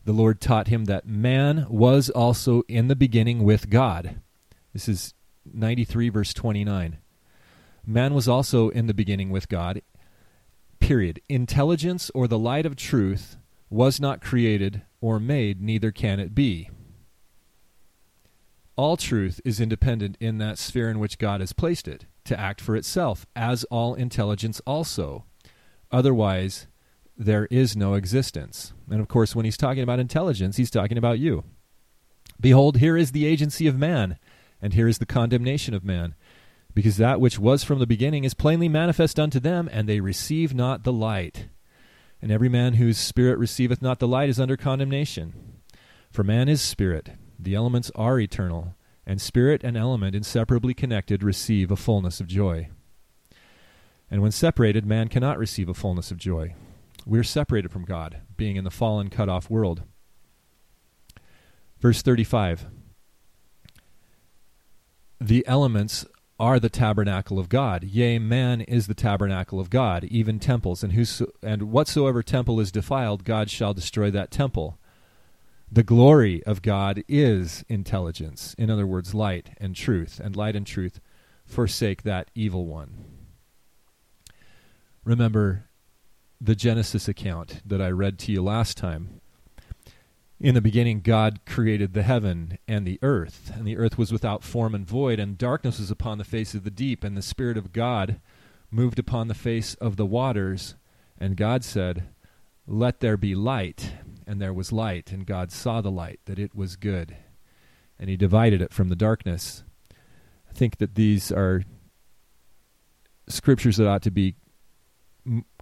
the Lord taught him that man was also in the beginning with God. This is 93 verse 29. Man was also in the beginning with God, period. Intelligence or the light of truth was not created or made, neither can it be. All truth is independent in that sphere in which God has placed it, to act for itself, as all intelligence also. Otherwise, there is no existence. And of course, when he's talking about intelligence, he's talking about you. Behold, here is the agency of man, and here is the condemnation of man. Because that which was from the beginning is plainly manifest unto them, and they receive not the light. And every man whose spirit receiveth not the light is under condemnation. For man is spirit. The elements are eternal, and spirit and element, inseparably connected, receive a fullness of joy. And when separated, man cannot receive a fullness of joy. We're separated from God, being in the fallen, cut-off world. Verse 35. The elements are the tabernacle of God. Yea, man is the tabernacle of God, even temples. And whatsoever temple is defiled, God shall destroy that temple. The glory of God is intelligence. In other words, light and truth. And light and truth forsake that evil one. Remember the Genesis account that I read to you last time. In the beginning, God created the heaven and the earth. And the earth was without form and void, and darkness was upon the face of the deep. And the Spirit of God moved upon the face of the waters. And God said, "Let there be light." And there was light, and God saw the light, that it was good. And he divided it from the darkness. I think that these are scriptures that ought to be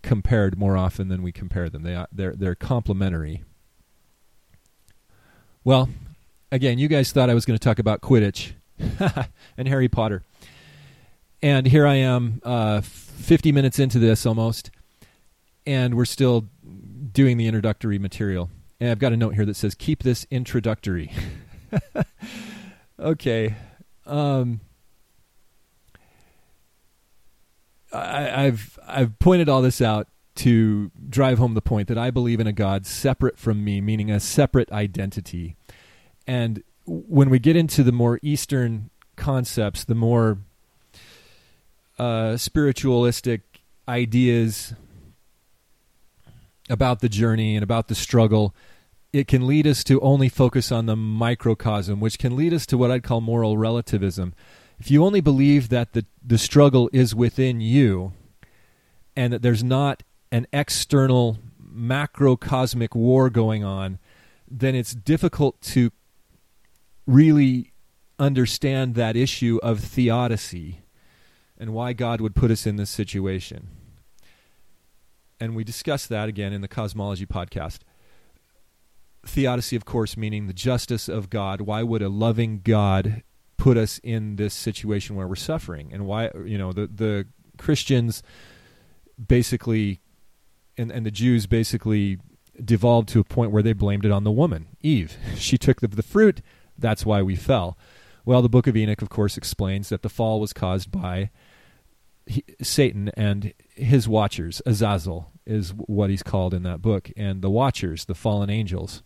compared more often than we compare them. They're complementary. Well, again, you guys thought I was going to talk about Quidditch and Harry Potter. And here I am, 50 minutes into this almost, and we're still doing the introductory material. And I've got a note here that says, keep this introductory. Okay. I've pointed all this out to drive home the point that I believe in a God separate from me, meaning a separate identity. And when we get into the more Eastern concepts, the more spiritualistic ideas about the journey and about the struggle, it can lead us to only focus on the microcosm, which can lead us to what I'd call moral relativism. If you only believe that the struggle is within you and that there's not an external macrocosmic war going on, then it's difficult to really understand that issue of theodicy and why God would put us in this situation. And we discuss that again in the Cosmology podcast. Theodicy, of course, meaning the justice of God. Why would a loving God put us in this situation where we're suffering? And why, you know, the Christians basically, and the Jews basically devolved to a point where they blamed it on the woman, Eve. She took the fruit, that's why we fell. Well, the Book of Enoch, of course, explains that the fall was caused by Satan and his watchers. Azazel is what he's called in that book. And the watchers, the fallen angels,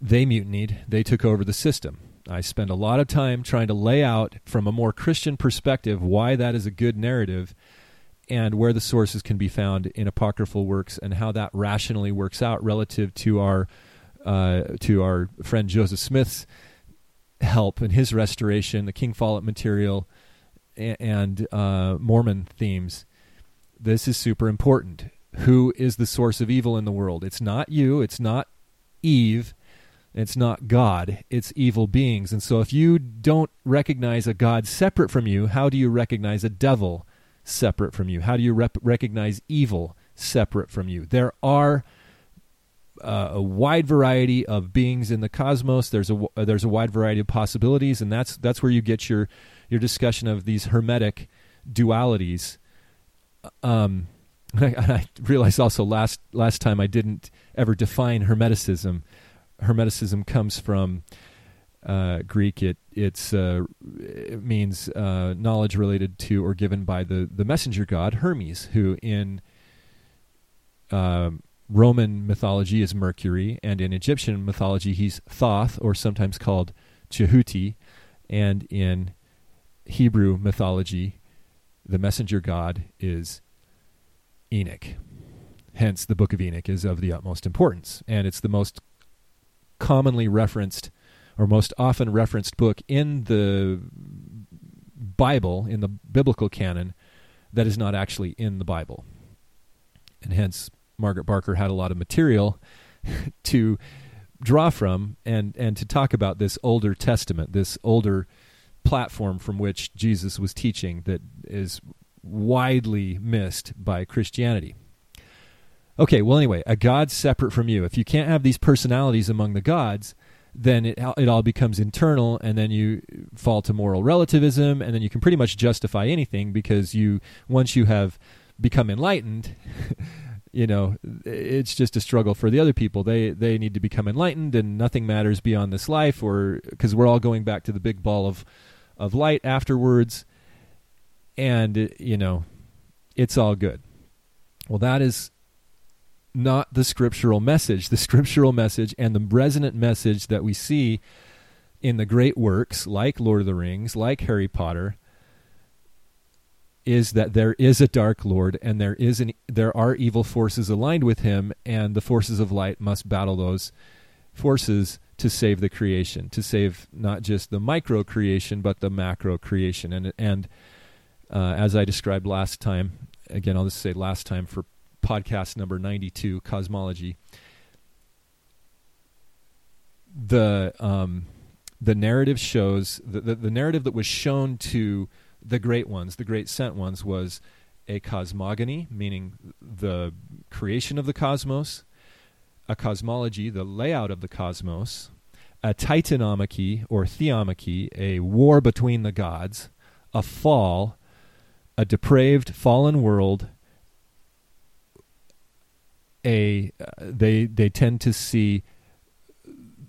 they mutinied. They took over the system. I spend a lot of time trying to lay out from a more Christian perspective why that is a good narrative and where the sources can be found in apocryphal works and how that rationally works out relative to our friend Joseph Smith's help and his restoration, the King Follett material, and Mormon themes. This is super important. Who is the source of evil in the world? It's not you. It's not Eve. It's not God. It's evil beings. And so if you don't recognize a God separate from you, how do you recognize a devil separate from you? How do you recognize evil separate from you? There are a wide variety of beings in the cosmos. There's a wide variety of possibilities, and that's where you get your discussion of these hermetic dualities. And I realized also last time I didn't ever define hermeticism. Hermeticism comes from Greek. It means knowledge related to or given by the messenger god Hermes, who in Roman mythology is Mercury, and in Egyptian mythology he's Thoth, or sometimes called Jehuti, and in Hebrew mythology the messenger god is Enoch. Hence the Book of Enoch is of the utmost importance, and it's the most commonly referenced or most often referenced book in the Bible, in the biblical canon, that is not actually in the Bible. And hence Margaret Barker had a lot of material to draw from and to talk about this older testament, this older platform from which Jesus was teaching that is widely missed by Christianity. Okay, well, anyway, a God separate from you. If you can't have these personalities among the gods, then it all becomes internal, and then you fall to moral relativism, and then you can pretty much justify anything because once you have become enlightened... You know, it's just a struggle for the other people. They need to become enlightened, and nothing matters beyond this life, or because we're all going back to the big ball of light afterwards, and, you know, it's all good. Well, that is not the scriptural message. The scriptural message and the resonant message that we see in the great works like Lord of the Rings, like Harry Potter, is that there is a dark lord, and there are evil forces aligned with him, and the forces of light must battle those forces to save the creation, to save not just the micro creation but the macro creation. And as I described last time, again, I'll just say last time for podcast number 92, Cosmology, the narrative shows the narrative that was shown to the great ones, the great sent ones, was a cosmogony, meaning the creation of the cosmos, a cosmology, the layout of the cosmos, a titanomachy or theomachy, a war between the gods, a fall, a depraved fallen world. They tend to see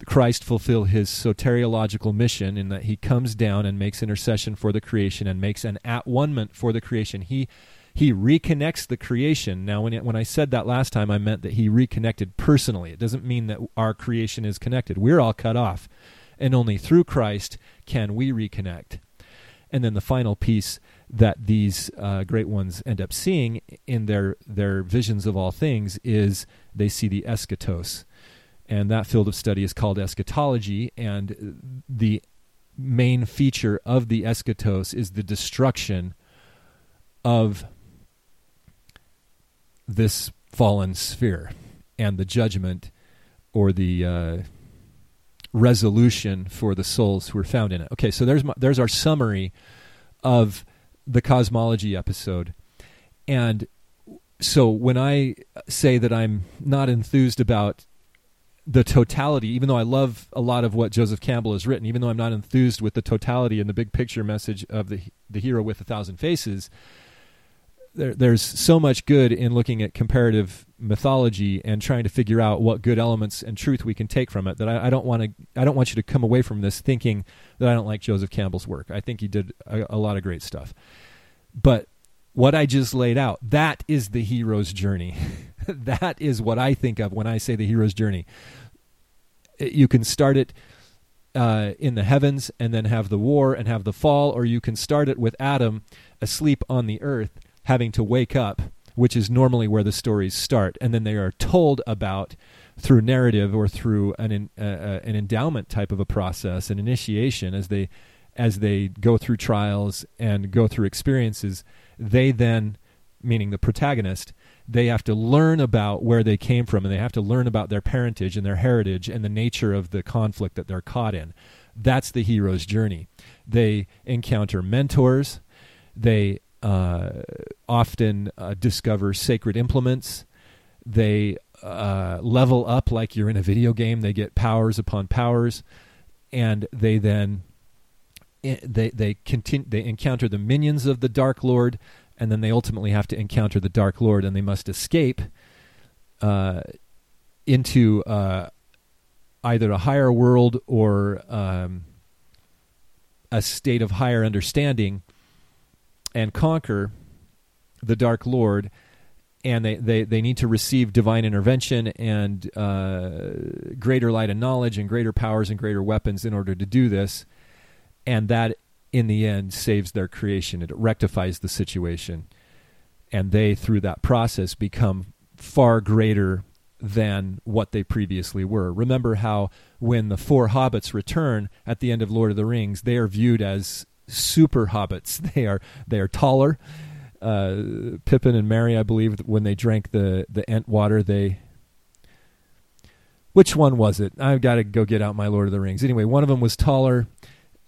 Christ fulfill his soteriological mission in that he comes down and makes intercession for the creation and makes an at-one-ment for the creation. He reconnects the creation. Now, when I said that last time, I meant that he reconnected personally. It doesn't mean that our creation is connected. We're all cut off, and only through Christ can we reconnect. And then the final piece that these great ones end up seeing in their visions of all things is they see the eschatos. And that field of study is called eschatology, and the main feature of the eschatos is the destruction of this fallen sphere and the judgment or the resolution for the souls who are found in it. Okay, so there's our summary of the cosmology episode. And so when I say that I'm not enthused about the totality, even though I love a lot of what Joseph Campbell has written, even though I'm not enthused with the totality and the big picture message of the hero with a thousand faces, there's so much good in looking at comparative mythology and trying to figure out what good elements and truth we can take from it, that I don't want you to come away from this thinking that I don't like Joseph Campbell's work. I think he did a lot of great stuff. But what I just laid out, that is the hero's journey. That is what I think of when I say the hero's journey. You can start it in the heavens and then have the war and have the fall, or you can start it with Adam asleep on the earth having to wake up, which is normally where the stories start, and then they are told about through narrative or through an endowment type of a process, an initiation, as they go through trials and go through experiences. They then, meaning the protagonist, they have to learn about where they came from, and they have to learn about their parentage and their heritage and the nature of the conflict that they're caught in. That's the hero's journey. They encounter mentors. They often discover sacred implements. They level up like you're in a video game. They get powers upon powers, and they then they encounter the minions of the Dark Lord. And then they ultimately have to encounter the Dark Lord, and they must escape into either a higher world or a state of higher understanding and conquer the Dark Lord. And they need to receive divine intervention and greater light and knowledge and greater powers and greater weapons in order to do this. And that, in the end, saves their creation. It rectifies the situation. And they, through that process, become far greater than what they previously were. Remember how when the four hobbits return at the end of Lord of the Rings, they are viewed as super hobbits. They are taller. Pippin and Mary, I believe, when they drank the Ent water, they... Which one was it? I've got to go get out my Lord of the Rings. Anyway, one of them was taller.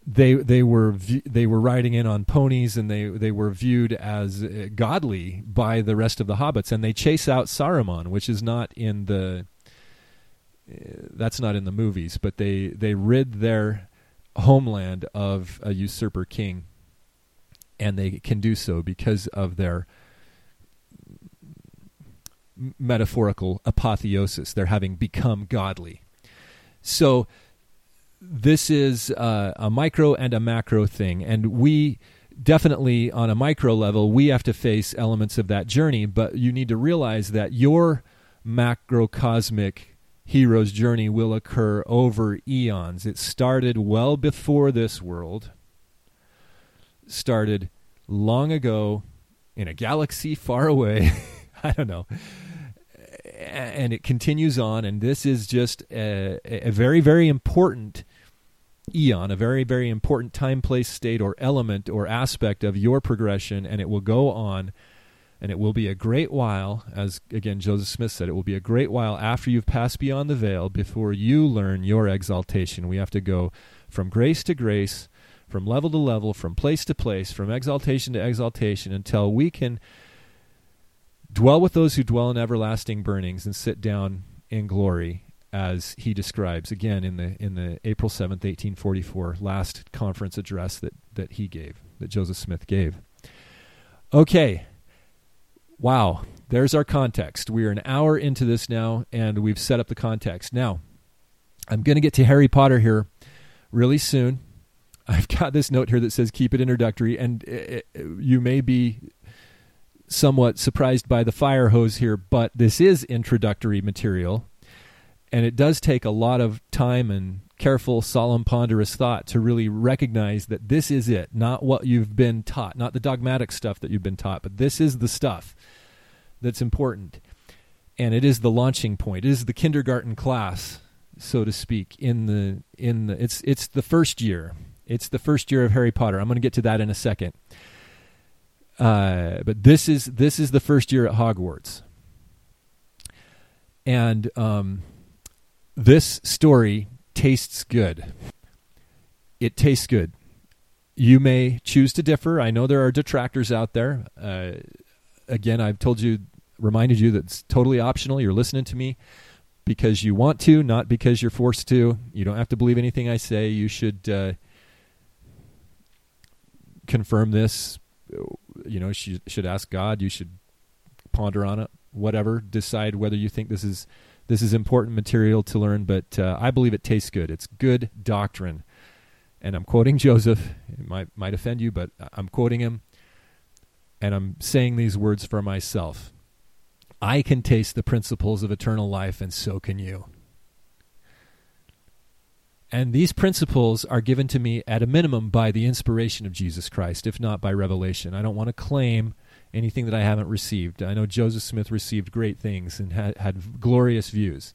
They were riding in on ponies, and they were viewed as godly by the rest of the hobbits, and they chase out Saruman, which is not in the that's not in the movies, but they rid their homeland of a usurper king, and they can do so because of their metaphorical apotheosis. They're having become godly. So this is a micro and a macro thing, and we definitely, on a micro level, we have to face elements of that journey, but you need to realize that your macrocosmic hero's journey will occur over eons. It started well before this world, started long ago in a galaxy far away, I don't know, and it continues on, and this is just a very, very important eon, a very, very important time, place, state, or element, or aspect of your progression, and it will go on, and it will be a great while, as again Joseph Smith said, it will be a great while after you've passed beyond the veil before you learn your exaltation. We have to go from grace to grace, from level to level, from place to place, from exaltation to exaltation, until we can dwell with those who dwell in everlasting burnings and sit down in glory, as he describes again in the April 7th, 1844 last conference address that he gave, that Joseph Smith gave. Okay. Wow. There's our context. We are an hour into this now, and we've set up the context. Now, I'm going to get to Harry Potter here really soon. I've got this note here that says keep it introductory, and you may be somewhat surprised by the fire hose here, but this is introductory material, and it does take a lot of time and careful, solemn, ponderous thought to really recognize that this is it, not what you've been taught, not the dogmatic stuff that you've been taught, but this is the stuff that's important, and it is the launching point. It is the kindergarten class, so to speak, it's the first year. It's the first year of Harry Potter. I'm going to get to that in a second. But this is the first year at Hogwarts. And this story tastes good. It tastes good. You may choose to differ. I know there are detractors out there. Again, I've reminded you that it's totally optional. You're listening to me because you want to, not because you're forced to. You don't have to believe anything I say. You should confirm this. You know, you should ask God. You should ponder on it. Whatever. Decide whether you think this is important material to learn. But I believe it tastes good. It's good doctrine. And I'm quoting Joseph. It might offend you, but I'm quoting him. And I'm saying these words for myself. I can taste the principles of eternal life, and so can you. And these principles are given to me at a minimum by the inspiration of Jesus Christ, if not by revelation. I don't want to claim anything that I haven't received. I know Joseph Smith received great things and had glorious views.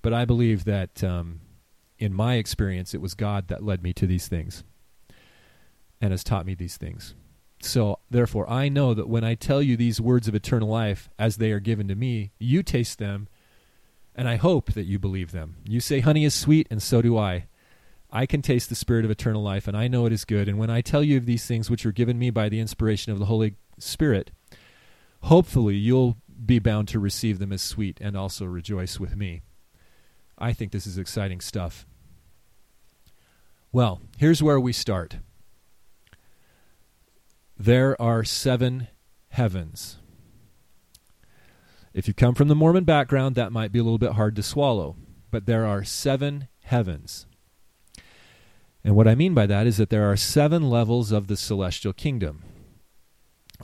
But I believe that... in my experience, it was God that led me to these things and has taught me these things. So, therefore, I know that when I tell you these words of eternal life as they are given to me, you taste them, and I hope that you believe them. You say, honey is sweet, and so do I. I can taste the spirit of eternal life, and I know it is good. And when I tell you of these things which are given me by the inspiration of the Holy Spirit, hopefully you'll be bound to receive them as sweet and also rejoice with me. I think this is exciting stuff. Well, here's where we start. There are seven heavens. If you come from the Mormon background, that might be a little bit hard to swallow, but there are seven heavens. And what I mean by that is that there are seven levels of the celestial kingdom.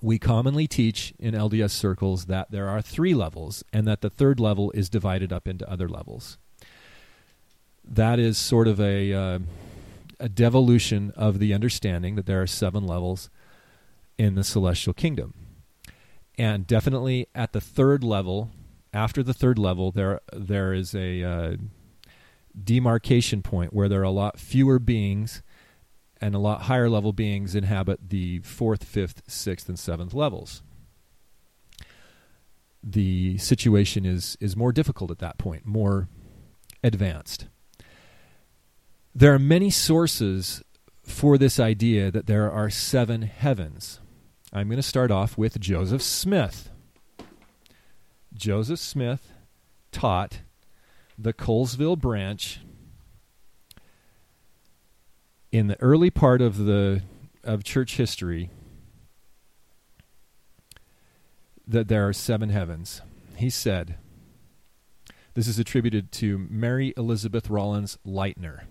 We commonly teach in LDS circles that there are three levels and that the third level is divided up into other levels. That is sort of a devolution of the understanding that there are seven levels in the celestial kingdom. And definitely at the third level, after the third level, there is a demarcation point where there are a lot fewer beings and a lot higher level beings inhabit the fourth, fifth, sixth, and seventh levels. The situation is more difficult at that point, more advanced. There are many sources for this idea that there are seven heavens. I'm going to start off with Joseph Smith. Joseph Smith taught the Colesville branch in the early part of church history that there are seven heavens. He said, this is attributed to Mary Elizabeth Rollins Leitner.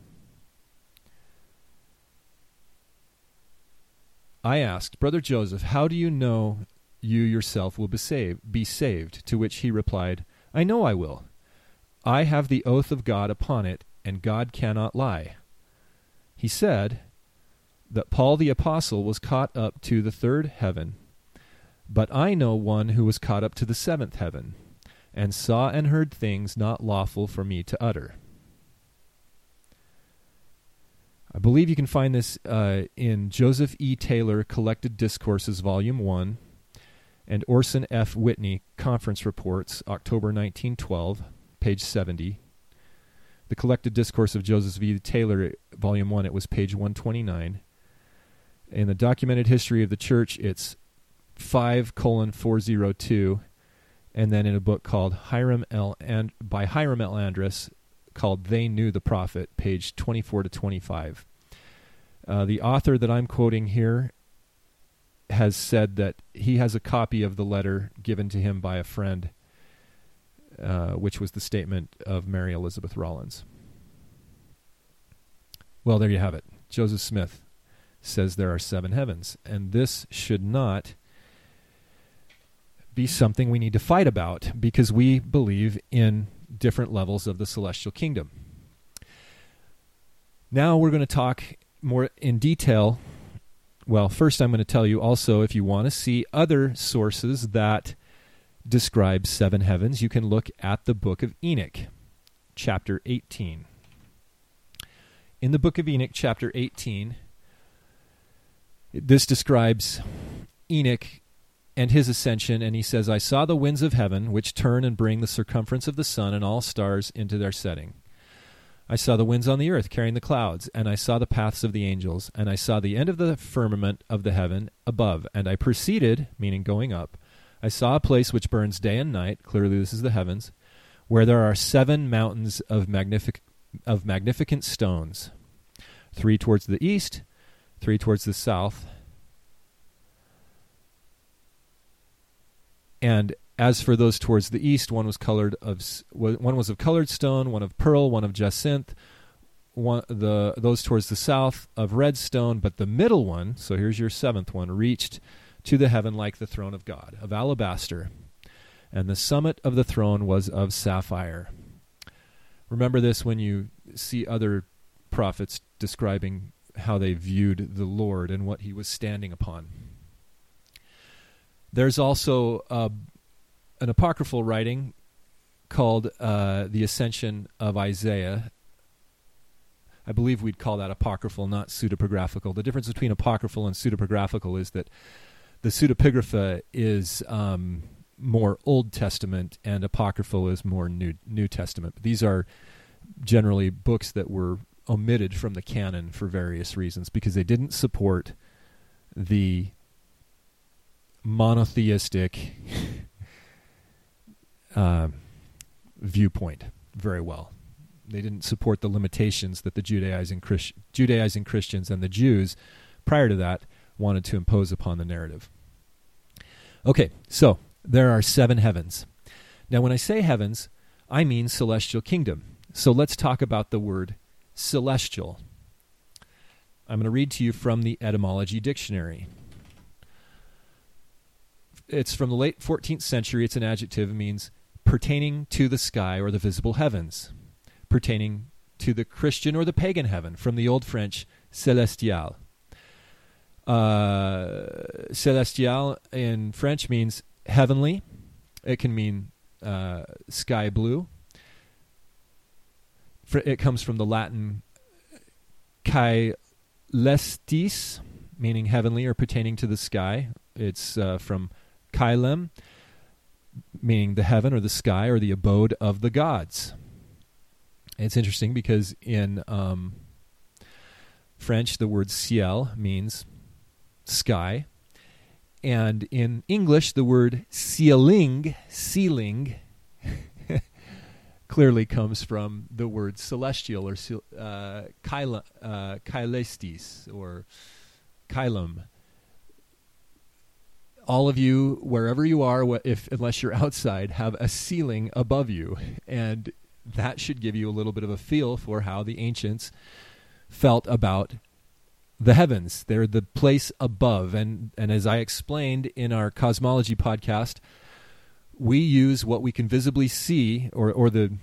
I asked, Brother Joseph, how do you know you yourself will be saved? To which he replied, I know I will. I have the oath of God upon it, and God cannot lie. He said that Paul the Apostle was caught up to the third heaven, but I know one who was caught up to the seventh heaven, and saw and heard things not lawful for me to utter. I believe you can find this in Joseph E. Taylor, Collected Discourses, Volume 1, and Orson F. Whitney, Conference Reports, October 1912, page 70. The Collected Discourse of Joseph E. Taylor, Volume 1, it was page 129. In the Documented History of the Church, it's 5:402, and then in a book called by Hiram L. Andrus, called They Knew the Prophet, page 24 to 25. The author that I'm quoting here has said that he has a copy of the letter given to him by a friend, which was the statement of Mary Elizabeth Rollins. Well, there you have it. Joseph Smith says there are seven heavens, and this should not be something we need to fight about because we believe in different levels of the celestial kingdom. Now we're going to talk more in detail. Well, first I'm going to tell you also, if you want to see other sources that describe seven heavens, you can look at the Book of Enoch, chapter 18. in the Book of Enoch, chapter 18, this describes Enoch and his ascension, and he says, "I saw the winds of heaven, which turn and bring the circumference of the sun and all stars into their setting. I saw the winds on the earth carrying the clouds, and I saw the paths of the angels, and I saw the end of the firmament of the heaven above, and I proceeded," meaning going up, "I saw a place which burns day and night," clearly this is the heavens, "where there are 7 mountains of magnificent stones, 3 towards the east, 3 towards the south. And as for those towards the east, one was of colored stone, one of pearl, one of jacinth, those towards the south of red stone, but the middle one," so here's your 7th one, "reached to the heaven like the throne of God, of alabaster, and the summit of the throne was of sapphire." Remember this when you see other prophets describing how they viewed the Lord and what he was standing upon. There's also an apocryphal writing called The Ascension of Isaiah. I believe we'd call that apocryphal, not pseudepigraphical. The difference between apocryphal and pseudepigraphical is that the pseudepigrapha is more Old Testament and apocryphal is more New Testament. But these are generally books that were omitted from the canon for various reasons because they didn't support the monotheistic viewpoint very well. They didn't support the limitations that the Judaizing Christians and the Jews prior to that wanted to impose upon the narrative. Okay, so there are 7 heavens. Now when I say heavens, I mean celestial kingdom. So let's talk about the word celestial. I'm going to read to you from the etymology dictionary. It's from the late 14th century. It's an adjective. It means pertaining to the sky or the visible heavens, pertaining to the Christian or the pagan heaven, from the Old French celestial. Celestial in French means heavenly. It can mean sky blue. It comes from the Latin caelestis, meaning heavenly or pertaining to the sky. It's from Kylem, meaning the heaven or the sky or the abode of the gods. It's interesting because in French, the word ciel means sky. And in English, the word ceiling, clearly comes from the word celestial or caelestis or kylem. All of you, wherever you are, unless you're outside, have a ceiling above you. And that should give you a little bit of a feel for how the ancients felt about the heavens. They're the place above. And as I explained in our cosmology podcast, we use what we can visibly see, or the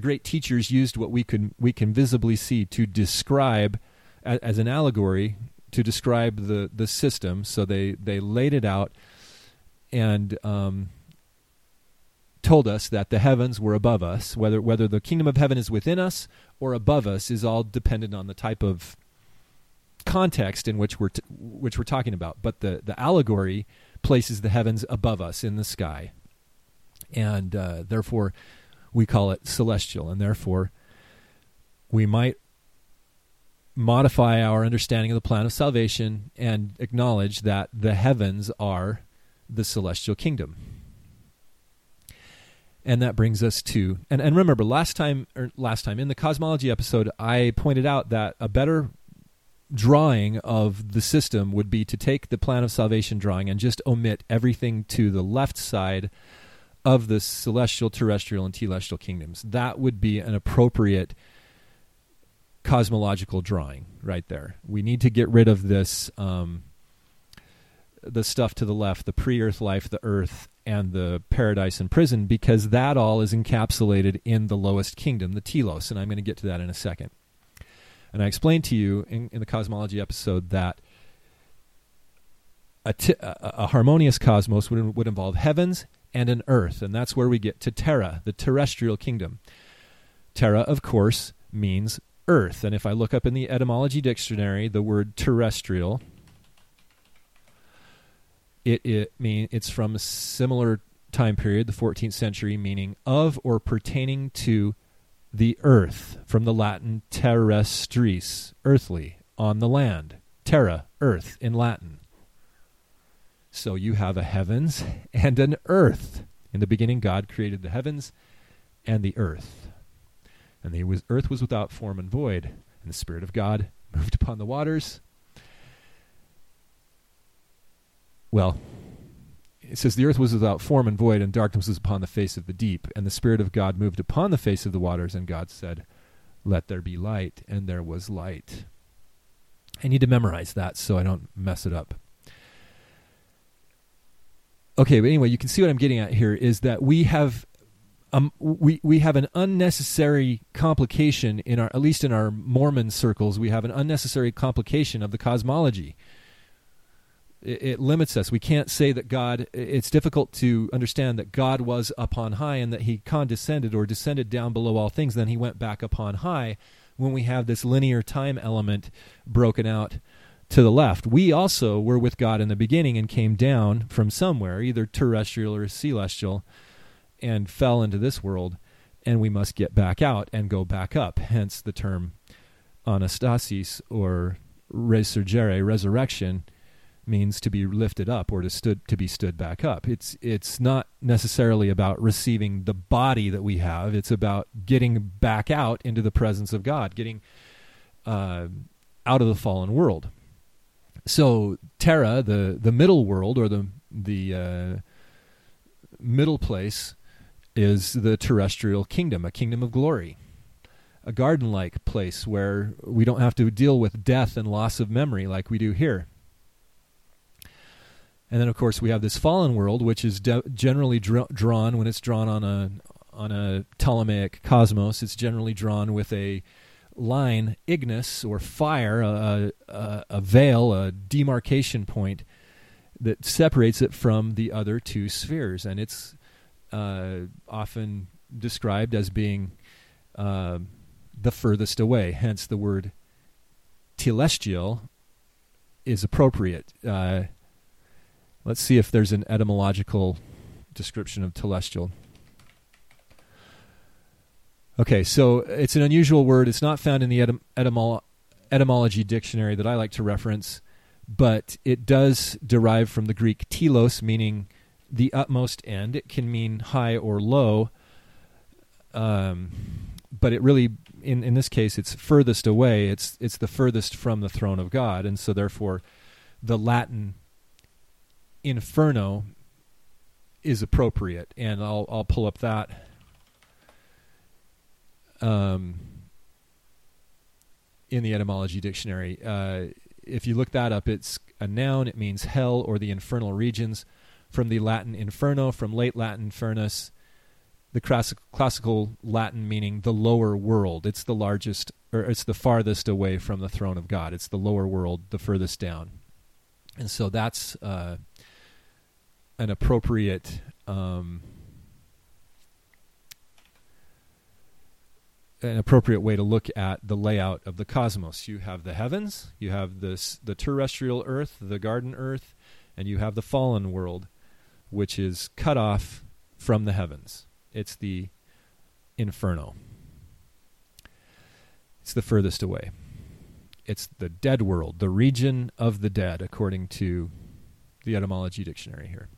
great teachers used what we can visibly see to describe, as an allegory, to describe the system. So they laid it out and told us that the heavens were above us. Whether the kingdom of heaven is within us or above us is all dependent on the type of context in which we're talking about. But the allegory places the heavens above us in the sky. And therefore, we call it celestial. And therefore, we might modify our understanding of the plan of salvation and acknowledge that the heavens are the celestial kingdom. And that brings us to, and remember last time in the cosmology episode, I pointed out that a better drawing of the system would be to take the plan of salvation drawing and just omit everything to the left side of the celestial, terrestrial, and telestial kingdoms. That would be an appropriate cosmological drawing right there. We need to get rid of this, the stuff to the left, the pre-earth life, the earth, and the paradise and prison, because that all is encapsulated in the lowest kingdom, the telos, and I'm going to get to that in a second. And I explained to you in the cosmology episode that a harmonious cosmos would involve heavens and an earth, and that's where we get to Terra, the terrestrial kingdom. Terra, of course, means earth. And if I look up in the etymology dictionary the word terrestrial, it mean it's from a similar time period, the 14th century, meaning of or pertaining to the earth, from the Latin terrestris, earthly, on the land. Terra, earth, in Latin. So you have a heavens and an earth. In the beginning, God created the heavens and the earth. And the earth was without form and void, and the Spirit of God moved upon the waters. Well, it says the earth was without form and void, and darkness was upon the face of the deep. And the Spirit of God moved upon the face of the waters, and God said, "Let there be light," and there was light. I need to memorize that so I don't mess it up. Okay, but anyway, you can see what I'm getting at here is that we have we have an unnecessary complication in our, at least in our Mormon circles, we have an unnecessary complication of the cosmology. It limits us. We can't say that God, it's difficult to understand that God was upon high and that he condescended or descended down below all things, then he went back upon high when we have this linear time element broken out to the left. We also were with God in the beginning and came down from somewhere, either terrestrial or celestial, and fell into this world, and we must get back out and go back up, hence the term anastasis or resurgere, resurrection, means to be lifted up or to be stood back up. It's not necessarily about receiving the body that we have. It's about getting back out into the presence of God, getting out of the fallen world. So Terra, the middle world or the middle place, is the terrestrial kingdom, a kingdom of glory, a garden-like place where we don't have to deal with death and loss of memory like we do here. And then, of course, we have this fallen world, which is generally drawn, when it's drawn on a Ptolemaic cosmos, it's generally drawn with a line, ignis, or fire, a veil, a demarcation point that separates it from the other two spheres. And it's often described as being the furthest away, hence the word telestial is appropriate. Let's see if there's an etymological description of telestial. Okay, so it's an unusual word. It's not found in the etymology dictionary that I like to reference, but it does derive from the Greek telos, meaning the utmost end. It can mean high or low, but it really, in this case, it's furthest away. It's the furthest from the throne of God, and so therefore the Latin Inferno is appropriate, and I'll pull up that. In the etymology dictionary, if you look that up, it's a noun. It means hell or the infernal regions. From the Latin inferno, from late Latin furnus, the classical Latin meaning the lower world. It's the largest, or it's the farthest away from the throne of God. It's the lower world, the furthest down, and so that's an appropriate way to look at the layout of the cosmos. You have the heavens, you have the terrestrial earth, the garden earth, and you have the fallen world, which is cut off from the heavens. It's the inferno. It's the furthest away. It's the dead world, the region of the dead, according to the etymology dictionary here.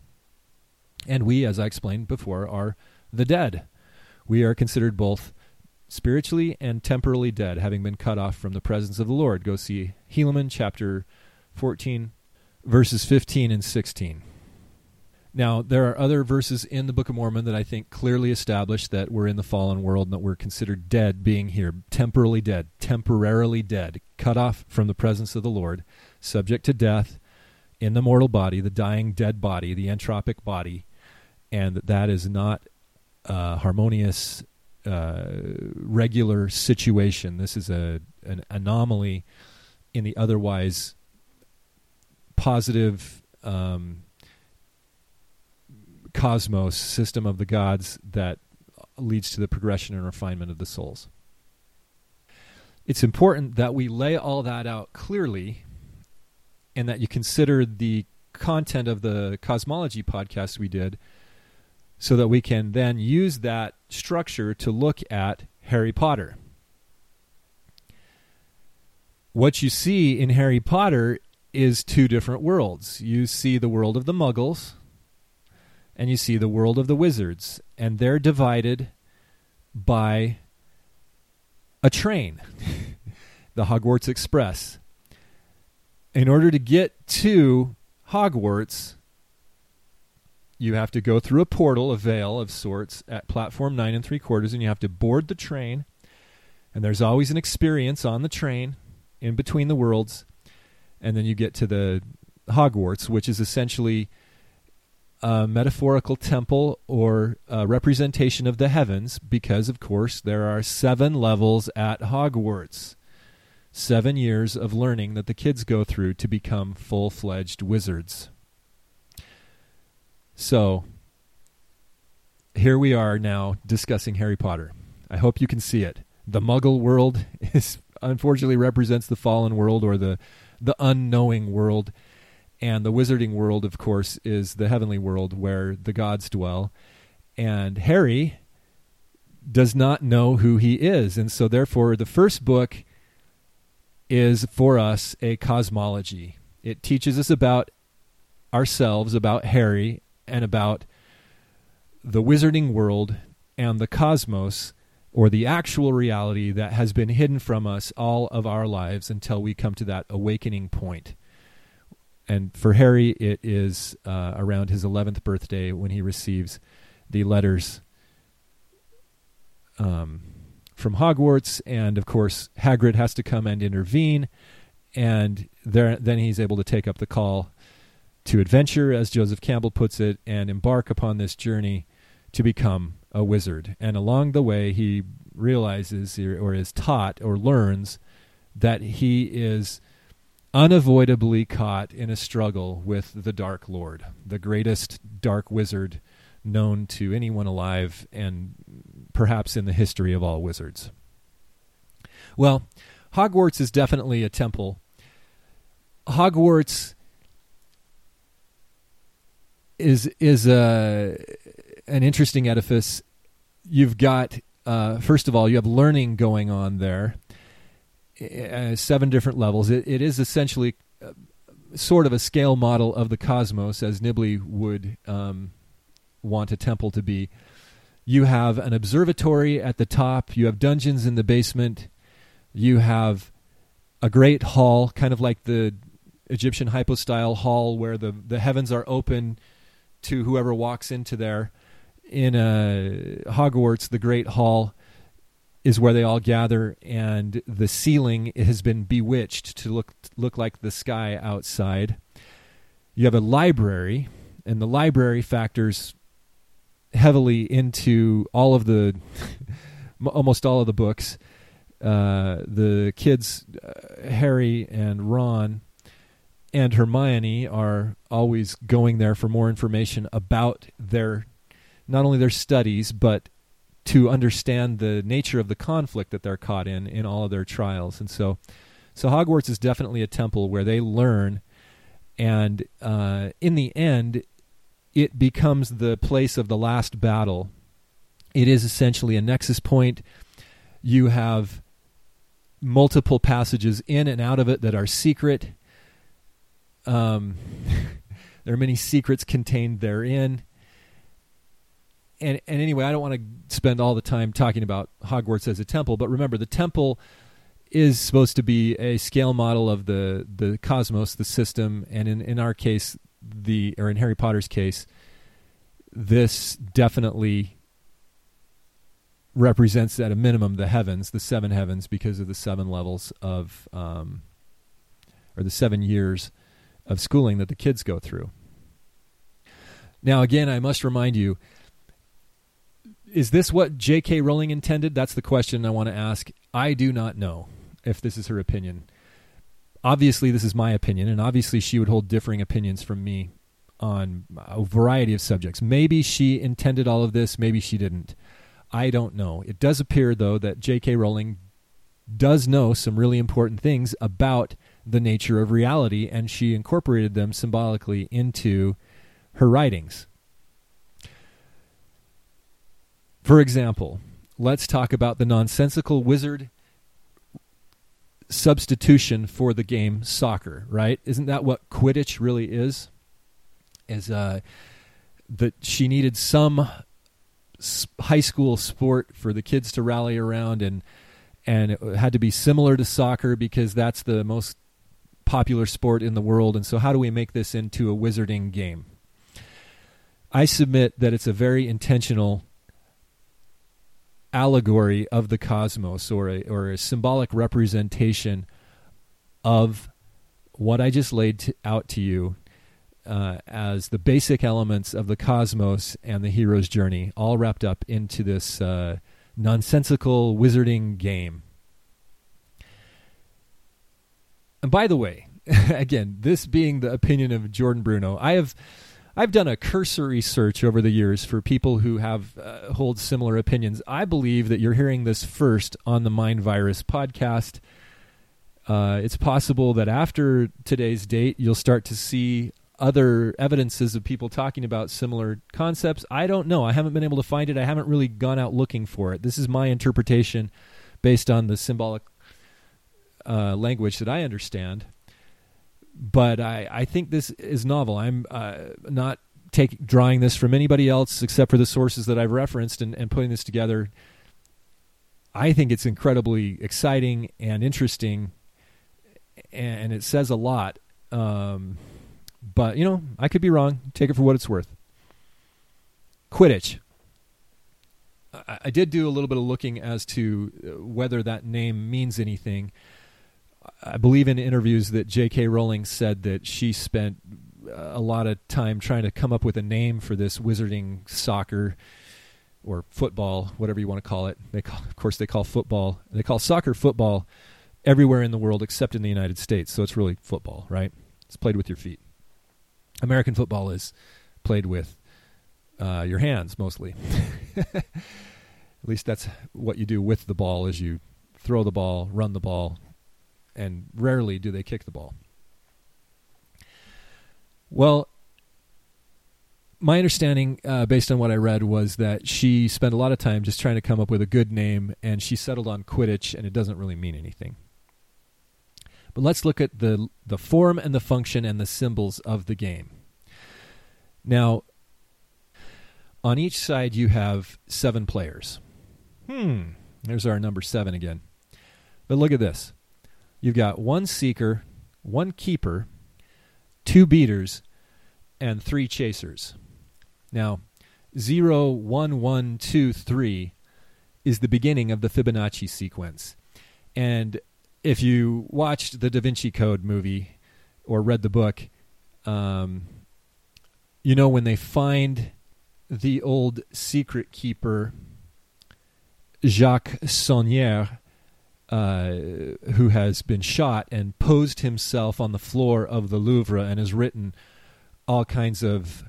And we, as I explained before, are the dead. We are considered both spiritually and temporally dead, having been cut off from the presence of the Lord. Go see Helaman chapter 14, verses 15 and 16. Now, there are other verses in the Book of Mormon that I think clearly establish that we're in the fallen world and that we're considered dead being here, temporarily dead, cut off from the presence of the Lord, subject to death, in the mortal body, the dying dead body, the entropic body, and that is not a harmonious, regular situation. This is an anomaly in the otherwise positive cosmos, system of the gods, that leads to the progression and refinement of the souls. It's important that we lay all that out clearly and that you consider the content of the cosmology podcast we did so that we can then use that structure to look at Harry Potter. What you see in Harry Potter is two different worlds. You see the world of the Muggles and you see the world of the Wizards, and they're divided by a train, the Hogwarts Express. In order to get to Hogwarts, you have to go through a portal, a veil of sorts, at platform 9 3/4, and you have to board the train. And there's always an experience on the train in between the worlds. And then you get to the Hogwarts, which is essentially a metaphorical temple or a representation of the heavens, because, of course, there are 7 levels at Hogwarts. 7 years of learning that the kids go through to become full-fledged wizards. So, here we are now discussing Harry Potter. I hope you can see it. The Muggle world is unfortunately represents the fallen world, or the unknowing world. And the wizarding world, of course, is the heavenly world where the gods dwell. And Harry does not know who he is. And so, therefore, the first book is for us a cosmology. It teaches us about ourselves, about Harry, and about the wizarding world and the cosmos, or the actual reality that has been hidden from us all of our lives until we come to that awakening point. And for Harry, it is around his 11th birthday when he receives the letters from Hogwarts. And of course, Hagrid has to come and intervene. And then he's able to take up the call to adventure, as Joseph Campbell puts it, and embark upon this journey to become a wizard. And along the way, he realizes or is taught or learns that he is unavoidably caught in a struggle with the Dark Lord, the greatest dark wizard known to anyone alive and perhaps in the history of all wizards. Well, Hogwarts is definitely a temple. Hogwarts is an interesting edifice. You've got, first of all, you have learning going on there. 7 different levels. It is essentially sort of a scale model of the cosmos, as Nibley would want a temple to be. You have an observatory at the top. You have dungeons in the basement. You have a great hall, kind of like the Egyptian hypostyle hall, where the heavens are open to whoever walks into there. In Hogwarts, the great hall is where they all gather, and the ceiling has been bewitched to look like the sky outside. You have a library, and the library factors heavily into all of the almost all of the books. The kids, Harry and Ron and Hermione, are always going there for more information about their, not only their studies, but to understand the nature of the conflict that they're caught in all of their trials. And so Hogwarts is definitely a temple where they learn, and in the end, it becomes the place of the last battle. It is essentially a nexus point. You have multiple passages in and out of it that are secret. There are many secrets contained therein. And anyway, I don't want to spend all the time talking about Hogwarts as a temple, but remember, the temple is supposed to be a scale model of the cosmos, the system, and in our case, or in Harry Potter's case, this definitely represents at a minimum the heavens, the 7 heavens, because of the 7 levels of, or the 7 years of schooling that the kids go through. Now, again, I must remind you, is this what J.K. Rowling intended? That's the question I want to ask. I do not know if this is her opinion. Obviously, this is my opinion, and obviously she would hold differing opinions from me on a variety of subjects. Maybe she intended all of this, maybe she didn't. I don't know. It does appear, though, that J.K. Rowling does know some really important things about the nature of reality, and she incorporated them symbolically into her writings. For example, let's talk about the nonsensical wizard substitution for the game soccer, right? Isn't that what Quidditch really is? Is that she needed some high school sport for the kids to rally around, and it had to be similar to soccer because that's the most popular sport in the world. And so how do we make this into a wizarding game? I submit that it's a very intentional allegory of the cosmos, or a symbolic representation of what I just laid out to you as the basic elements of the cosmos and the hero's journey, all wrapped up into this nonsensical wizarding game. And by the way, again, this being the opinion of Jordan Bruno, I've done a cursory search over the years for people who hold similar opinions. I believe that you're hearing this first on the Mind Virus podcast. It's possible that after today's date, you'll start to see other evidences of people talking about similar concepts. I don't know. I haven't been able to find it. I haven't really gone out looking for it. This is my interpretation based on the symbolic language that I understand. But I think this is novel. I'm not drawing this from anybody else except for the sources that I've referenced and putting this together. I think it's incredibly exciting and interesting, and it says a lot. But, you know, I could be wrong. Take it for what it's worth. Quidditch. I did do a little bit of looking as to whether that name means anything. I believe in interviews that J.K. Rowling said that she spent a lot of time trying to come up with a name for this wizarding soccer or football, whatever you want to call it. They call soccer football everywhere in the world except in the United States. So it's really football, right? It's played with your feet. American football is played with your hands mostly. At least that's what you do with the ball, is you throw the ball, run the ball, and rarely do they kick the ball. Well, my understanding, based on what I read, was that she spent a lot of time just trying to come up with a good name, and she settled on Quidditch, and it doesn't really mean anything. But let's look at the form and the function and the symbols of the game. Now, on each side you have 7 players. There's our number 7 again. But look at this. You've got 1 seeker, 1 keeper, 2 beaters, and 3 chasers. Now, 0, 1, 1, 2, 3 is the beginning of the Fibonacci sequence. And if you watched the Da Vinci Code movie or read the book, you know when they find the old secret keeper, Jacques Saunier, who has been shot and posed himself on the floor of the Louvre and has written all kinds of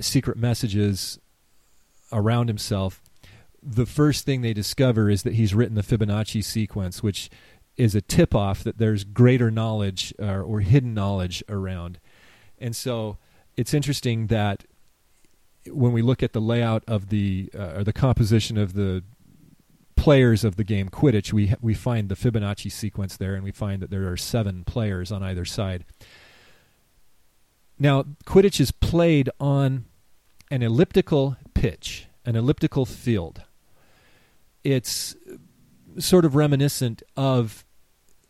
secret messages around himself. The first thing they discover is that he's written the Fibonacci sequence, which is a tip-off that there's greater knowledge or hidden knowledge around. And so it's interesting that when we look at the layout of the composition of the players of the game Quidditch, we find the Fibonacci sequence there, and we find that there are 7 players on either side. Now, Quidditch is played on an elliptical pitch, an elliptical field. It's sort of reminiscent of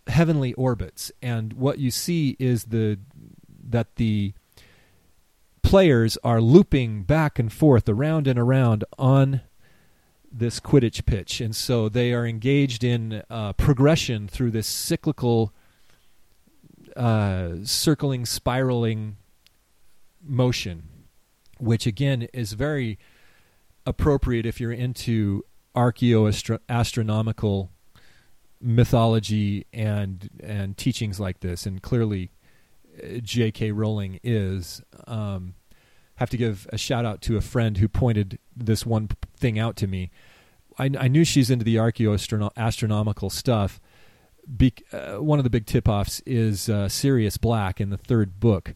heavenly orbits, and what you see is that the players are looping back and forth, around and around on this Quidditch pitch. And so they are engaged in progression through this cyclical, circling, spiraling motion, which again is very appropriate if you're into archaeoastronomical mythology and teachings like this. And clearly J.K. Rowling is. Have to give a shout out to a friend who pointed this one thing out to me. I knew she's into the astronomical stuff. One of the big tip-offs is Sirius Black in the third book.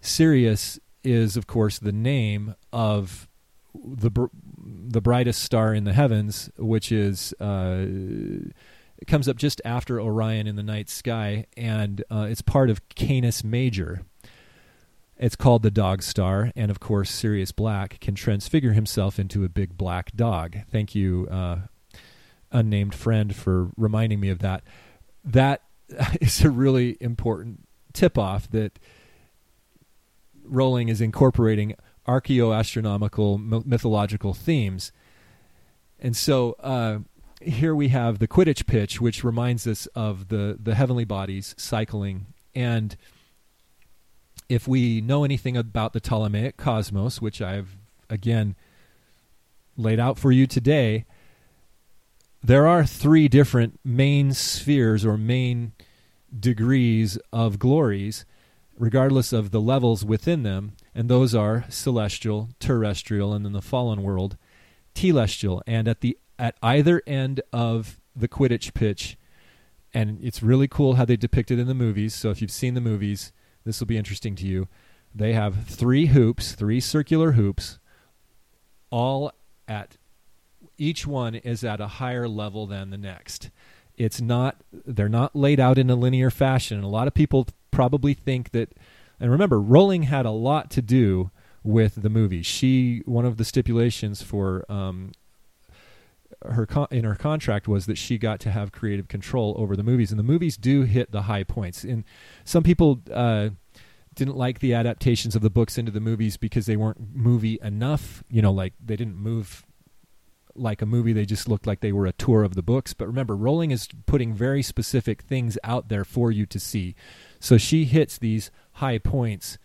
Sirius is, of course, the name of the brightest star in the heavens, which is it comes up just after Orion in the night sky, and it's part of Canis Major. It's called the Dog Star, and of course, Sirius Black can transfigure himself into a big black dog. Thank you, unnamed friend, for reminding me of that. That is a really important tip-off that Rowling is incorporating archaeoastronomical mythological themes. And so here we have the Quidditch pitch, which reminds us of the heavenly bodies cycling. And if we know anything about the Ptolemaic cosmos, which I've, again, laid out for you today, there are three different main spheres or main degrees of glories, regardless of the levels within them, and those are celestial, terrestrial, and then the fallen world, telestial. And at either end of the Quidditch pitch, and it's really cool how they depict it in the movies, so if you've seen the movies, this will be interesting to you. They have three hoops, three circular hoops, all at each one is at a higher level than the next. They're not laid out in a linear fashion. And a lot of people probably think that, and remember, Rowling had a lot to do with the movie. One of the stipulations for her contract was that she got to have creative control over the movies, and the movies do hit the high points. And some people didn't like the adaptations of the books into the movies because they weren't movie enough. You know, like they didn't move like a movie. They just looked like they were a tour of the books. But remember, Rowling is putting very specific things out there for you to see. So she hits these high points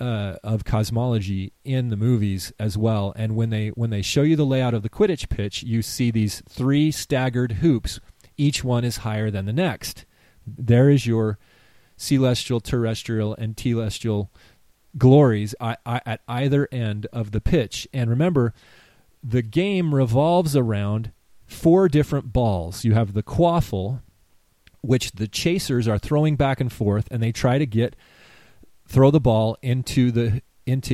of cosmology in the movies as well. And when they show you the layout of the Quidditch pitch, you see these three staggered hoops. Each one is higher than the next. There is your celestial, terrestrial, and telestial glories at either end of the pitch. And remember, the game revolves around four different balls. You have the quaffle, which the chasers are throwing back and forth, and they try to throw the ball into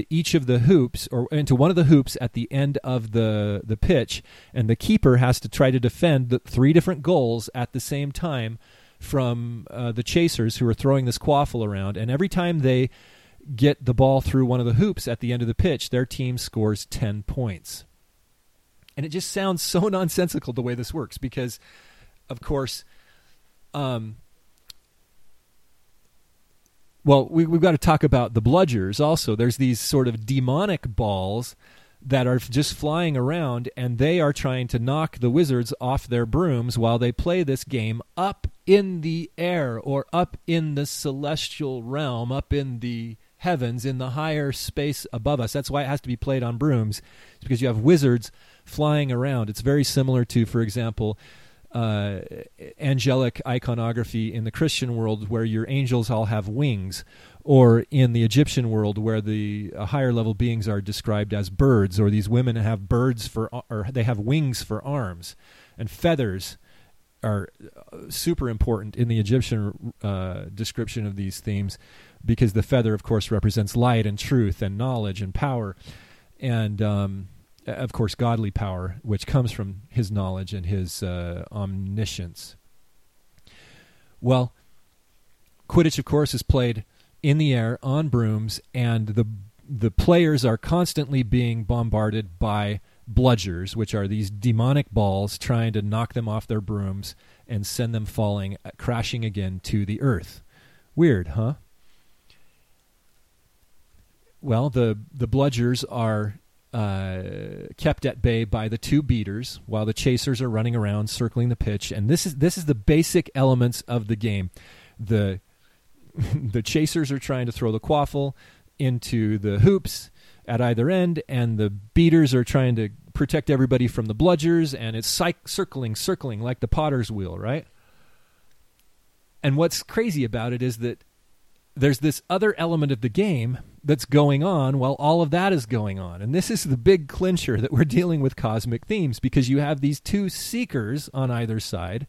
each of the hoops, or into one of the hoops at the end of the pitch, and the keeper has to try to defend the three different goals at the same time from the chasers who are throwing this quaffle around. And every time they get the ball through one of the hoops at the end of the pitch, their team scores 10 points. And it just sounds so nonsensical the way this works because, of course, well, we've got to talk about the bludgers also. There's these sort of demonic balls that are just flying around, and they are trying to knock the wizards off their brooms while they play this game up in the air or up in the celestial realm, up in the heavens, in the higher space above us. That's why it has to be played on brooms. It's because you have wizards flying around. It's very similar to, for example, angelic iconography in the Christian world where your angels all have wings, or in the Egyptian world where the higher level beings are described as birds, or these women have they have wings for arms, and feathers are super important in the Egyptian description of these themes because the feather, of course, represents light and truth and knowledge and power, and of course, godly power, which comes from his knowledge and his omniscience. Well, Quidditch, of course, is played in the air on brooms, and the players are constantly being bombarded by bludgers, which are these demonic balls trying to knock them off their brooms and send them falling, crashing again to the earth. Weird, huh? Well, the bludgers are kept at bay by the two beaters while the chasers are running around circling the pitch, and this is the basic elements of the game. The chasers are trying to throw the quaffle into the hoops at either end, and the beaters are trying to protect everybody from the bludgers, and it's circling like the potter's wheel, right? And what's crazy about it is that there's this other element of the game that's going on while all of that is going on. And this is the big clincher that we're dealing with cosmic themes, because you have these two seekers on either side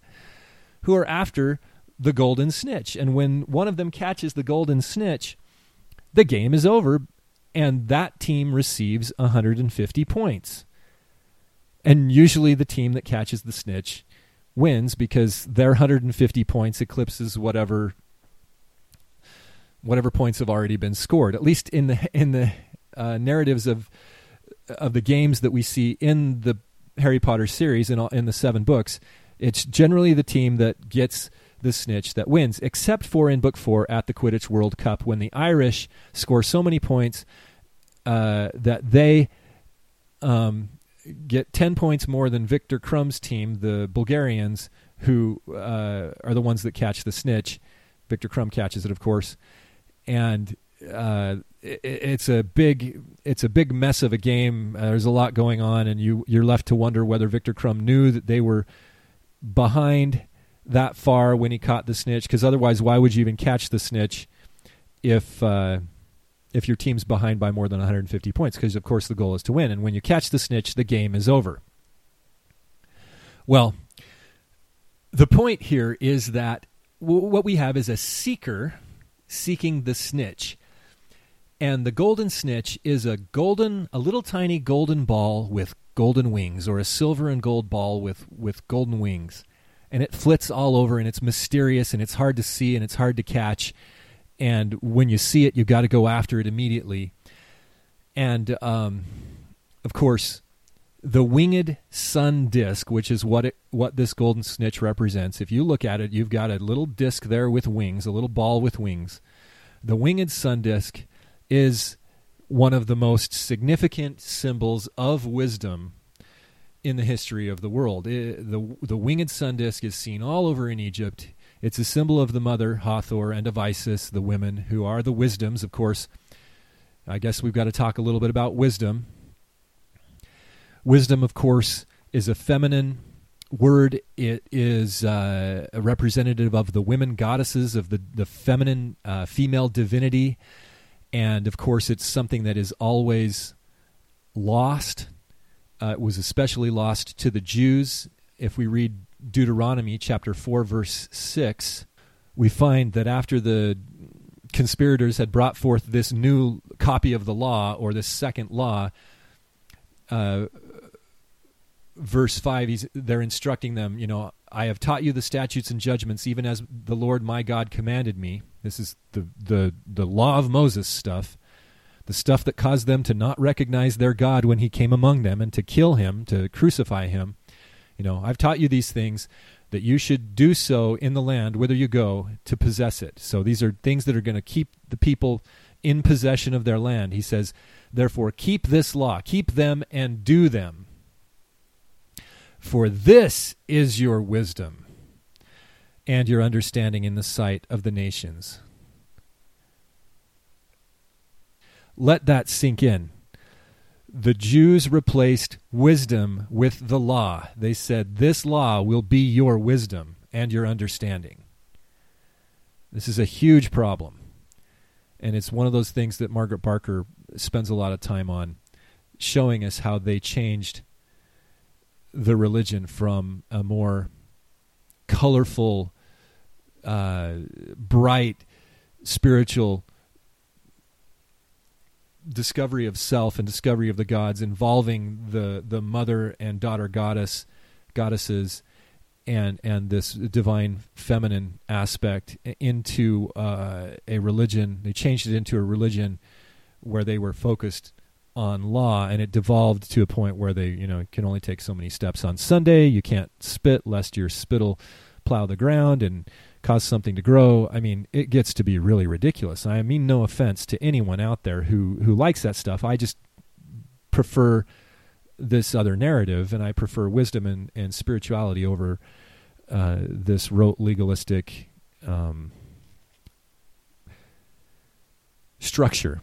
who are after the golden snitch. And when one of them catches the golden snitch, the game is over, and that team receives 150 points. And usually the team that catches the snitch wins, because their 150 points eclipses whatever points have already been scored, at least in the narratives of the games that we see in the Harry Potter series in the 7 books. It's generally the team that gets the snitch that wins, except for in book 4 at the Quidditch World Cup, when the Irish score so many points that they get 10 points more than Victor Crum's team, the Bulgarians, who are the ones that catch the snitch. Victor Crumb catches it, of course. And it's a big mess of a game. There's a lot going on, and you're left to wonder whether Victor Crumb knew that they were behind that far when he caught the snitch, because otherwise, why would you even catch the snitch if your team's behind by more than 150 points? Because, of course, the goal is to win, and when you catch the snitch, the game is over. Well, the point here is that what we have is a seeker seeking the snitch. And the golden snitch is a little tiny golden ball with golden wings, or a silver and gold ball with golden wings. And it flits all over, and it's mysterious, and it's hard to see, and it's hard to catch. And when you see it, you've got to go after it immediately. And, of course, the winged sun disc, which is what this golden snitch represents. If you look at it, you've got a little disc there with wings, a little ball with wings. The winged sun disc is one of the most significant symbols of wisdom in the history of the world. The winged sun disc is seen all over in Egypt. It's a symbol of the mother, Hathor, and of Isis, the women, who are the wisdoms. Of course, I guess we've got to talk a little bit about wisdom. Wisdom, of course, is a feminine word. It is a representative of the women goddesses, of the feminine female divinity. And, of course, it's something that is always lost. It was especially lost to the Jews. If we read Deuteronomy chapter 4, verse 6, we find that after the conspirators had brought forth this new copy of the law, or this second law, verse 5, they're instructing them, I have taught you the statutes and judgments, even as the Lord my God commanded me. This is the law of Moses stuff, the stuff that caused them to not recognize their God when he came among them, and to kill him, to crucify him. I've taught you these things, that you should do so in the land whither you go to possess it. So these are things that are going to keep the people in possession of their land. He says, therefore, keep this law, keep them and do them. For this is your wisdom and your understanding in the sight of the nations. Let that sink in. The Jews replaced wisdom with the law. They said, this law will be your wisdom and your understanding. This is a huge problem. And it's one of those things that Margaret Barker spends a lot of time on, showing us how they changed the religion from a more colorful, bright, spiritual discovery of self and discovery of the gods, involving the mother and daughter goddesses and this divine feminine aspect, into a religion. They changed it into a religion where they were focused on law, and it devolved to a point where they, can only take so many steps on Sunday. You can't spit, lest your spittle plow the ground and cause something to grow. I mean, it gets to be really ridiculous. I mean, no offense to anyone out there who likes that stuff. I just prefer this other narrative, and I prefer wisdom and spirituality over this rote legalistic structure.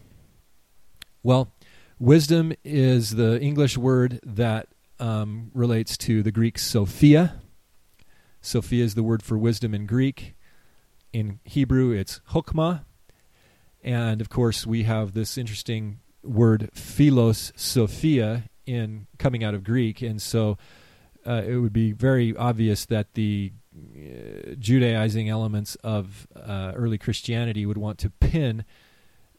Well, wisdom is the English word that relates to the Greek Sophia. Sophia is the word for wisdom in Greek. In Hebrew, it's chokmah. And, of course, we have this interesting word philosophia in coming out of Greek. And so it would be very obvious that the Judaizing elements of early Christianity would want to pin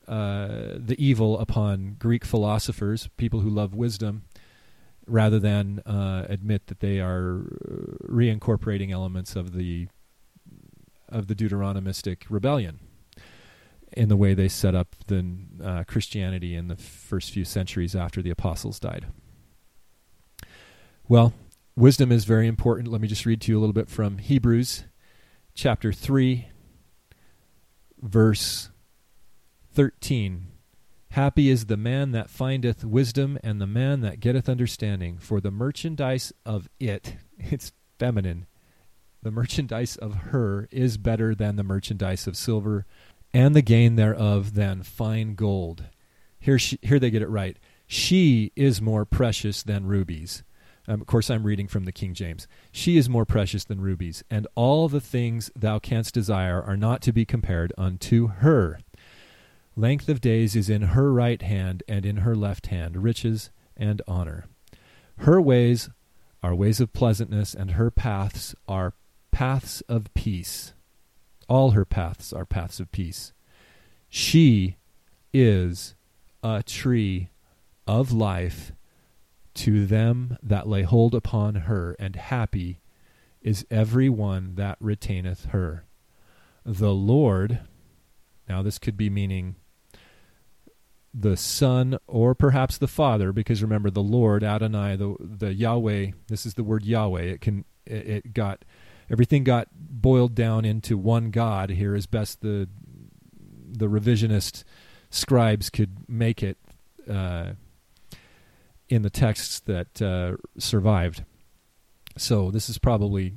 the evil upon Greek philosophers, people who love wisdom, rather than admit that they are reincorporating elements of the Deuteronomistic rebellion in the way they set up the Christianity in the first few centuries after the apostles died. Well, wisdom is very important. Let me just read to you a little bit from Hebrews chapter 3, verse 13. Happy is the man that findeth wisdom, and the man that getteth understanding, for the merchandise of it, it's feminine, the merchandise of her is better than the merchandise of silver, and the gain thereof than fine gold. Here they get it right. She is more precious than rubies. Of course, I'm reading from the King James. She is more precious than rubies, and all the things thou canst desire are not to be compared unto her. Length of days is in her right hand, and in her left hand riches and honor. Her ways are ways of pleasantness, and her paths are paths of peace. All her paths are paths of peace. She is a tree of life to them that lay hold upon her, and happy is every one that retaineth her. The Lord, now this could be meaning the Son or perhaps the Father, because remember the Lord, Adonai, the Yahweh, this is the word Yahweh. Everything got boiled down into one God here as best the revisionist scribes could make it in the texts that survived. So this is probably,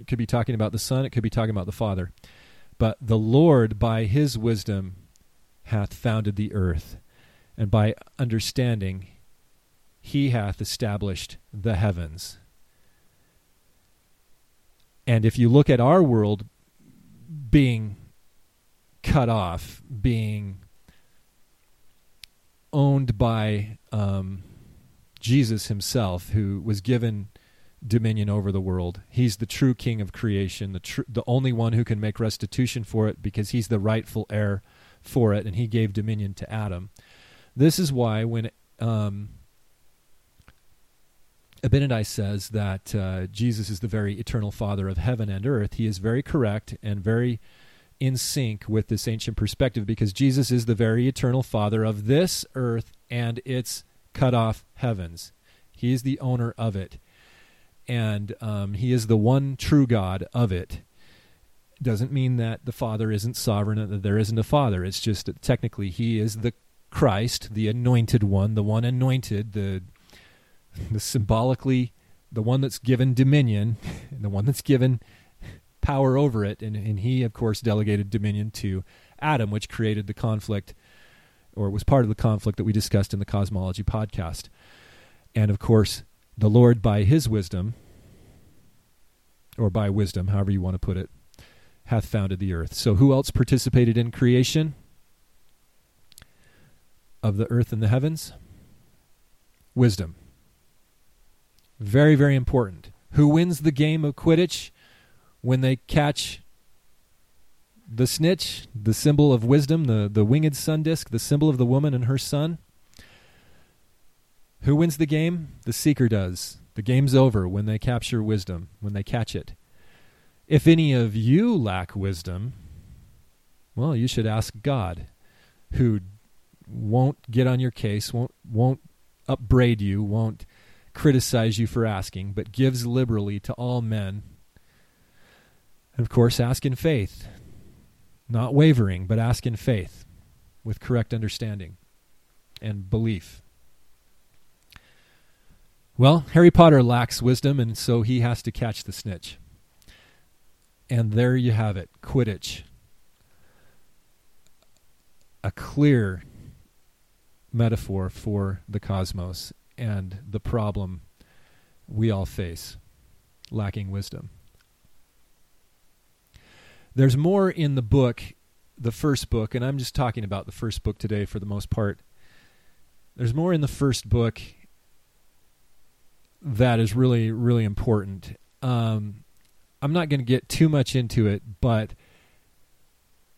it could be talking about the Son, it could be talking about the Father. But the Lord by his wisdom hath founded the earth, and by understanding he hath established the heavens. And if you look at our world being cut off, being owned by Jesus himself, who was given dominion over the world. He's the true king of creation, the only one who can make restitution for it because he's the rightful heir for it, and he gave dominion to Adam. This is why when Abinadi says that Jesus is the very eternal Father of heaven and earth, he is very correct and very in sync with this ancient perspective, because Jesus is the very eternal Father of this earth and its cut-off heavens. He is the owner of it, and he is the one true God of it. Doesn't mean that the Father isn't sovereign and that there isn't a Father. It's just that technically he is the Christ, the anointed one, the one anointed, the symbolically, the one that's given dominion, and the one that's given power over it, and he, of course, delegated dominion to Adam, which created the conflict, or was part of the conflict that we discussed in the Cosmology podcast. And, of course, the Lord, by his wisdom, or by wisdom, however you want to put it, hath founded the earth. So who else participated in creation of the earth and the heavens? Wisdom. Very, very important. Who wins the game of Quidditch when they catch the snitch, the symbol of wisdom, the winged sun disk, the symbol of the woman and her son? Who wins the game? The seeker does. The game's over when they capture wisdom, when they catch it. If any of you lack wisdom, well, you should ask God, who won't get on your case, won't upbraid you, won't criticize you for asking, but gives liberally to all men. And of course, ask in faith. Not wavering, but ask in faith with correct understanding and belief. Well, Harry Potter lacks wisdom, and so he has to catch the snitch. And there you have it, Quidditch. A clear metaphor for the cosmos and the problem we all face, lacking wisdom. There's more in the book the first book, and I'm just talking about the first book today for the most part, there's more in the first book that is really, really important. I'm not going to get too much into it, but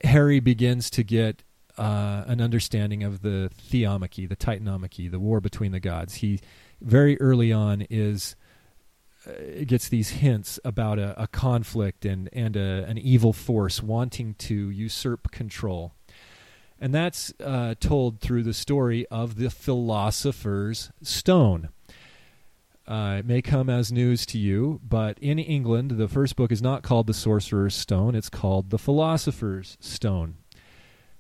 Harry begins to get an understanding of the theomachy, the titanomachy, the war between the gods. He very early on is gets these hints about a conflict and an evil force wanting to usurp control. And that's told through the story of the Philosopher's Stone. It may come as news to you, but in England, the first book is not called the Sorcerer's Stone. It's called the Philosopher's Stone.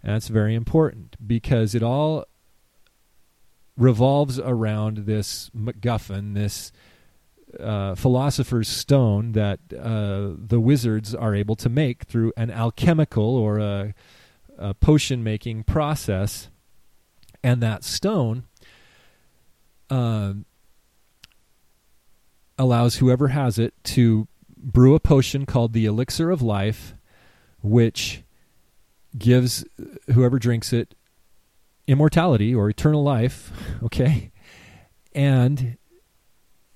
And that's very important because it all revolves around this MacGuffin, this Philosopher's Stone that the wizards are able to make through an alchemical or a potion-making process. And that stone allows whoever has it to brew a potion called the Elixir of Life, which gives whoever drinks it immortality or eternal life, okay? And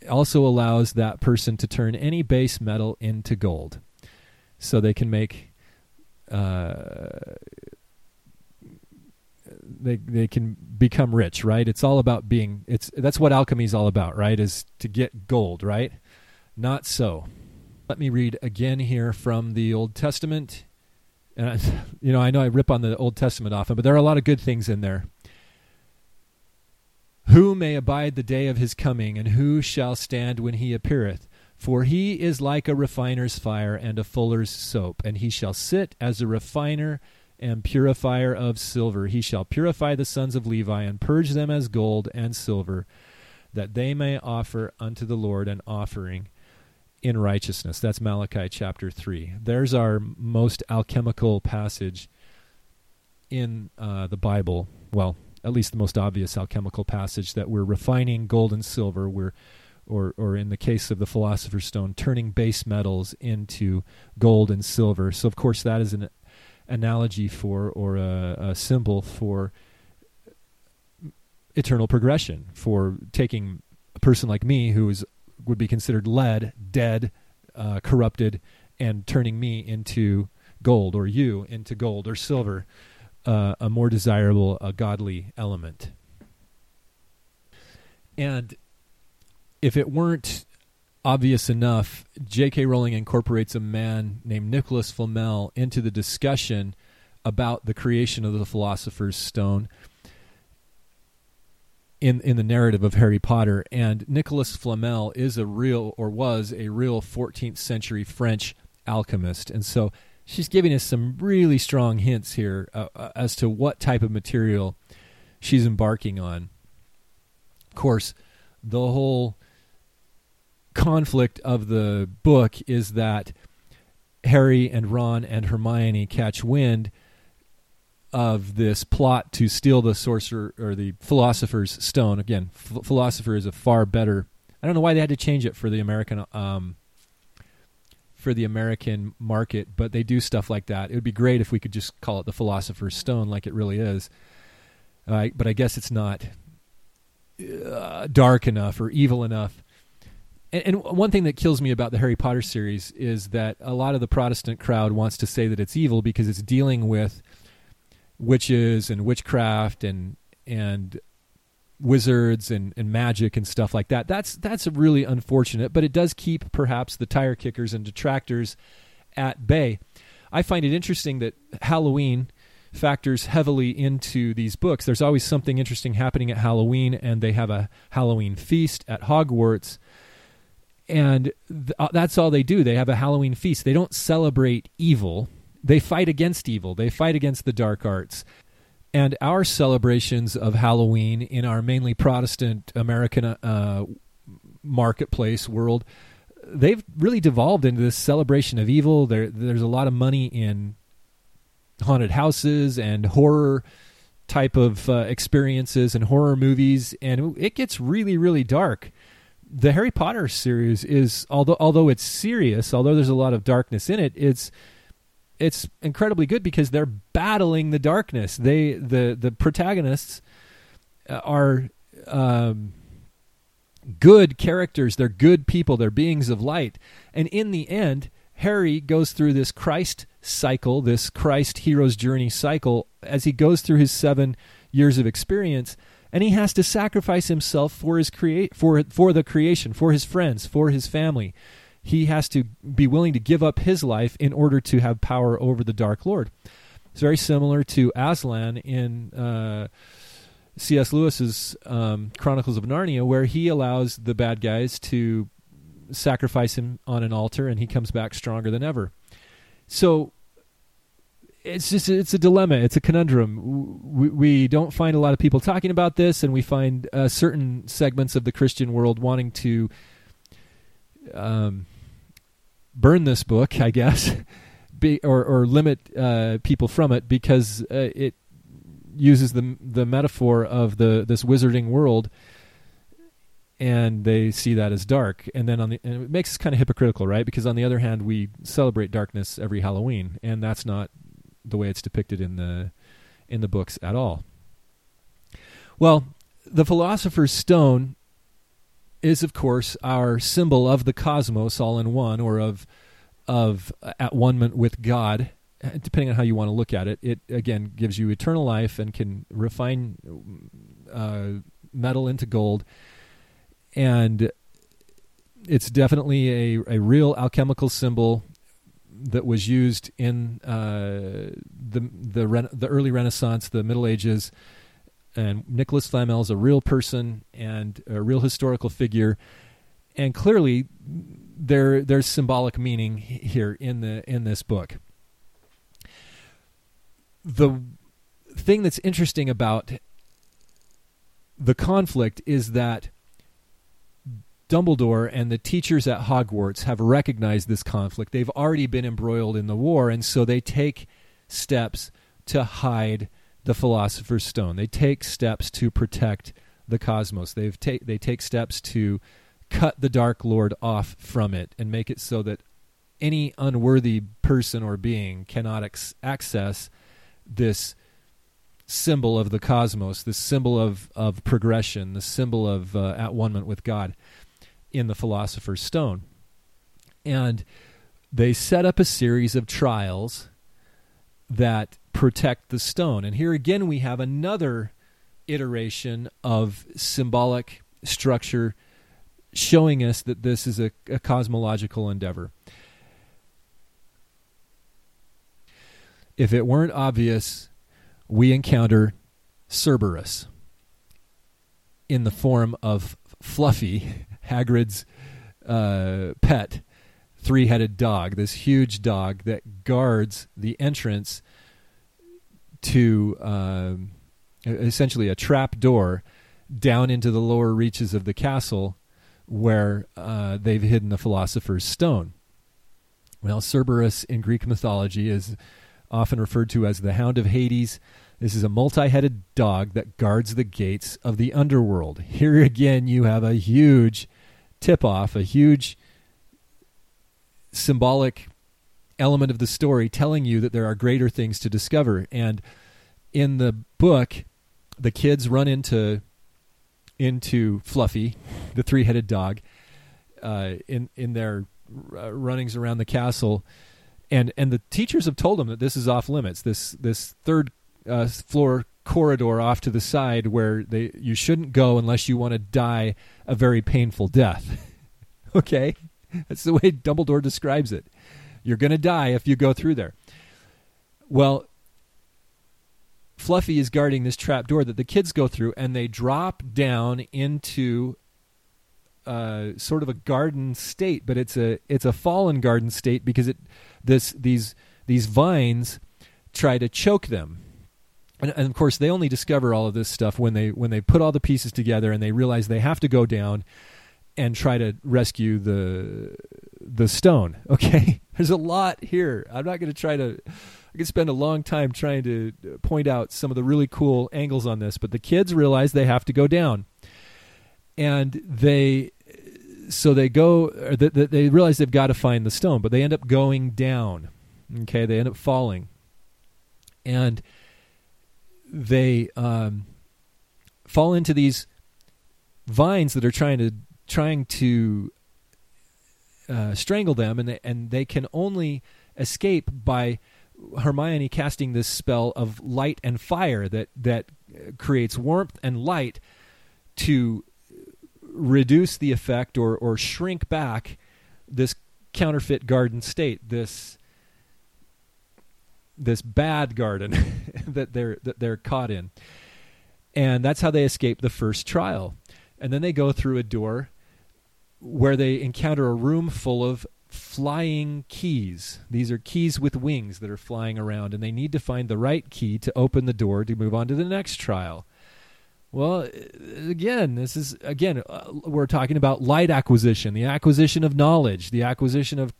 also allows that person to turn any base metal into gold. So they can make they can become rich, right? It's all about being that's what alchemy is all about, right? Is to get gold, right? Not so. Let me read again here from the Old Testament. And I know I rip on the Old Testament often, but there are a lot of good things in there. Who may abide the day of his coming, and who shall stand when he appeareth? For he is like a refiner's fire and a fuller's soap, and he shall sit as a refiner and purifier of silver. He shall purify the sons of Levi, and purge them as gold and silver, that they may offer unto the Lord an offering in righteousness. That's Malachi chapter 3. There's our most alchemical passage in the Bible. Well, at least the most obvious alchemical passage that we're refining gold and silver, or in the case of the Philosopher's Stone, turning base metals into gold and silver. So, of course, that is an analogy for, or a symbol for eternal progression, for taking a person like me who would be considered lead, dead, corrupted, and turning me into gold, or you into gold or silver. A more desirable, godly element. And if it weren't obvious enough, J.K. Rowling incorporates a man named Nicolas Flamel into the discussion about the creation of the Philosopher's Stone in the narrative of Harry Potter. And Nicolas Flamel was a real 14th century French alchemist. And so she's giving us some really strong hints here as to what type of material she's embarking on. Of course, the whole conflict of the book is that Harry and Ron and Hermione catch wind of this plot to steal the sorcerer or the Philosopher's Stone. Again, philosopher is a far better. I don't know why they had to change it for the American. For the American market, but they do stuff like that. It would be great if we could just call it the Philosopher's Stone like it really is. But I guess it's not dark enough or evil enough. And one thing that kills me about the Harry Potter series is that a lot of the Protestant crowd wants to say that it's evil because it's dealing with witches and witchcraft and wizards and magic and stuff like that. That's really unfortunate, but it does keep perhaps the tire kickers and detractors at bay. I find it interesting that Halloween factors heavily into these books. There's always something interesting happening at Halloween, and they have a Halloween feast at Hogwarts, and that's all they do. They have a Halloween feast. They don't celebrate evil. They fight against evil. They fight against the dark arts. And our celebrations of Halloween in our mainly Protestant American marketplace world, they've really devolved into this celebration of evil. There's a lot of money in haunted houses and horror type of experiences and horror movies, and it gets really, really dark. The Harry Potter series is, although it's serious, although there's a lot of darkness in it, it's it's incredibly good because they're battling the darkness. The protagonists are good characters. They're good people. They're beings of light. And in the end, Harry goes through this Christ cycle, this Christ hero's journey cycle, as he goes through his 7 years of experience, and he has to sacrifice himself for his for the creation, for his friends, for his family. He has to be willing to give up his life in order to have power over the Dark Lord. It's very similar to Aslan in C.S. Lewis's Chronicles of Narnia, where he allows the bad guys to sacrifice him on an altar, and he comes back stronger than ever. So it's a dilemma. It's a conundrum. We don't find a lot of people talking about this, and we find certain segments of the Christian world wanting to burn this book, I guess, or limit people from it because it uses the metaphor of this wizarding world, and they see that as dark. And then and it makes us kind of hypocritical, right? Because on the other hand, we celebrate darkness every Halloween, and that's not the way it's depicted in the books at all. Well, the Philosopher's Stone is, of course, our symbol of the cosmos all in one, or of at one with God, depending on how you want to look at it. It, again, gives you eternal life and can refine metal into gold. And it's definitely a real alchemical symbol that was used in the early Renaissance, the Middle Ages. And Nicolas Flamel is a real person and a real historical figure, and clearly there's symbolic meaning here in this book. The thing that's interesting about the conflict is that Dumbledore and the teachers at Hogwarts have recognized this conflict. They've already been embroiled in the war, and so they take steps to hide the Philosopher's Stone. They take steps to protect the cosmos. They take steps to cut the Dark Lord off from it and make it so that any unworthy person or being cannot access this symbol of the cosmos, this symbol of progression, the symbol of at one with God in the Philosopher's Stone. And they set up a series of trials that protect the stone. And here again we have another iteration of symbolic structure showing us that this is a cosmological endeavor. If it weren't obvious, we encounter Cerberus in the form of Fluffy, Hagrid's pet three-headed dog, this huge dog that guards the entrance to essentially a trap door down into the lower reaches of the castle where they've hidden the Philosopher's Stone. Well, Cerberus in Greek mythology is often referred to as the Hound of Hades. This is a multi-headed dog that guards the gates of the underworld. Here again, you have a huge tip-off, a huge symbolic element of the story telling you that there are greater things to discover. And in the book, the kids run into Fluffy, the three-headed dog, in their runnings around the castle, and the teachers have told them that this is off limits, this third floor corridor off to the side where you shouldn't go unless you want to die a very painful death. Okay, that's the way Dumbledore describes it. You're going to die if you go through there. Well, Fluffy is guarding this trap door that the kids go through, and they drop down into sort of a garden state, but it's a fallen garden state because these vines try to choke them. And of course, they only discover all of this stuff when they put all the pieces together and they realize they have to go down and try to rescue the stone. Okay, there's a lot here. I'm not going to try to. I could spend a long time trying to point out some of the really cool angles on this, but the kids realize they have to go down, and they realize they've got to find the stone, but they end up going down. Okay, they end up falling, and they fall into these vines that are trying to strangle them, and they can only escape by Hermione casting this spell of light and fire that creates warmth and light to reduce the effect or shrink back this counterfeit garden state, this bad garden that they're caught in. And that's how they escape the first trial. And then they go through a door where they encounter a room full of flying keys. These are keys with wings that are flying around, and they need to find the right key to open the door to move on to the next trial. Well, again, we're talking about light acquisition, the acquisition of knowledge, the acquisition of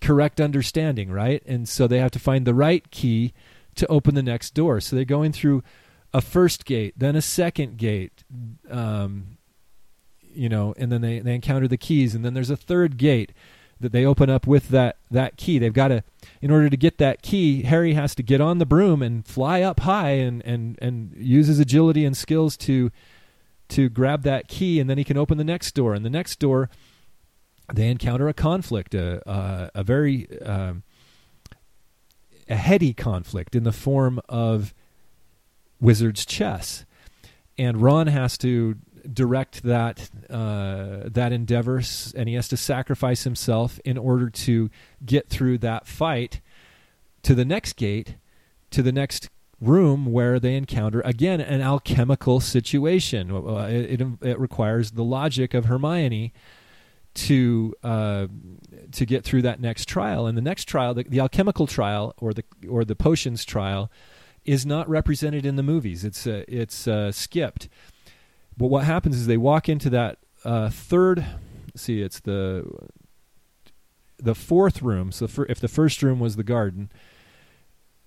correct understanding, right? And so they have to find the right key to open the next door. So they're going through a first gate, then a second gate, and then they encounter the keys, and then there's a third gate that they open up with that key. They've got to, in order to get that key, Harry has to get on the broom and fly up high and use his agility and skills to grab that key, and then he can open the next door. And the next door, they encounter a conflict, a very heady conflict in the form of wizard's chess. And Ron has to direct that endeavor, and he has to sacrifice himself in order to get through that fight to the next gate, to the next room, where they encounter, again, an alchemical situation. It requires the logic of Hermione to get through that next trial. And the next trial, the alchemical trial or the potions trial, is not represented in the movies. It's skipped. But what happens is they walk into that the fourth room. So if the first room was the garden,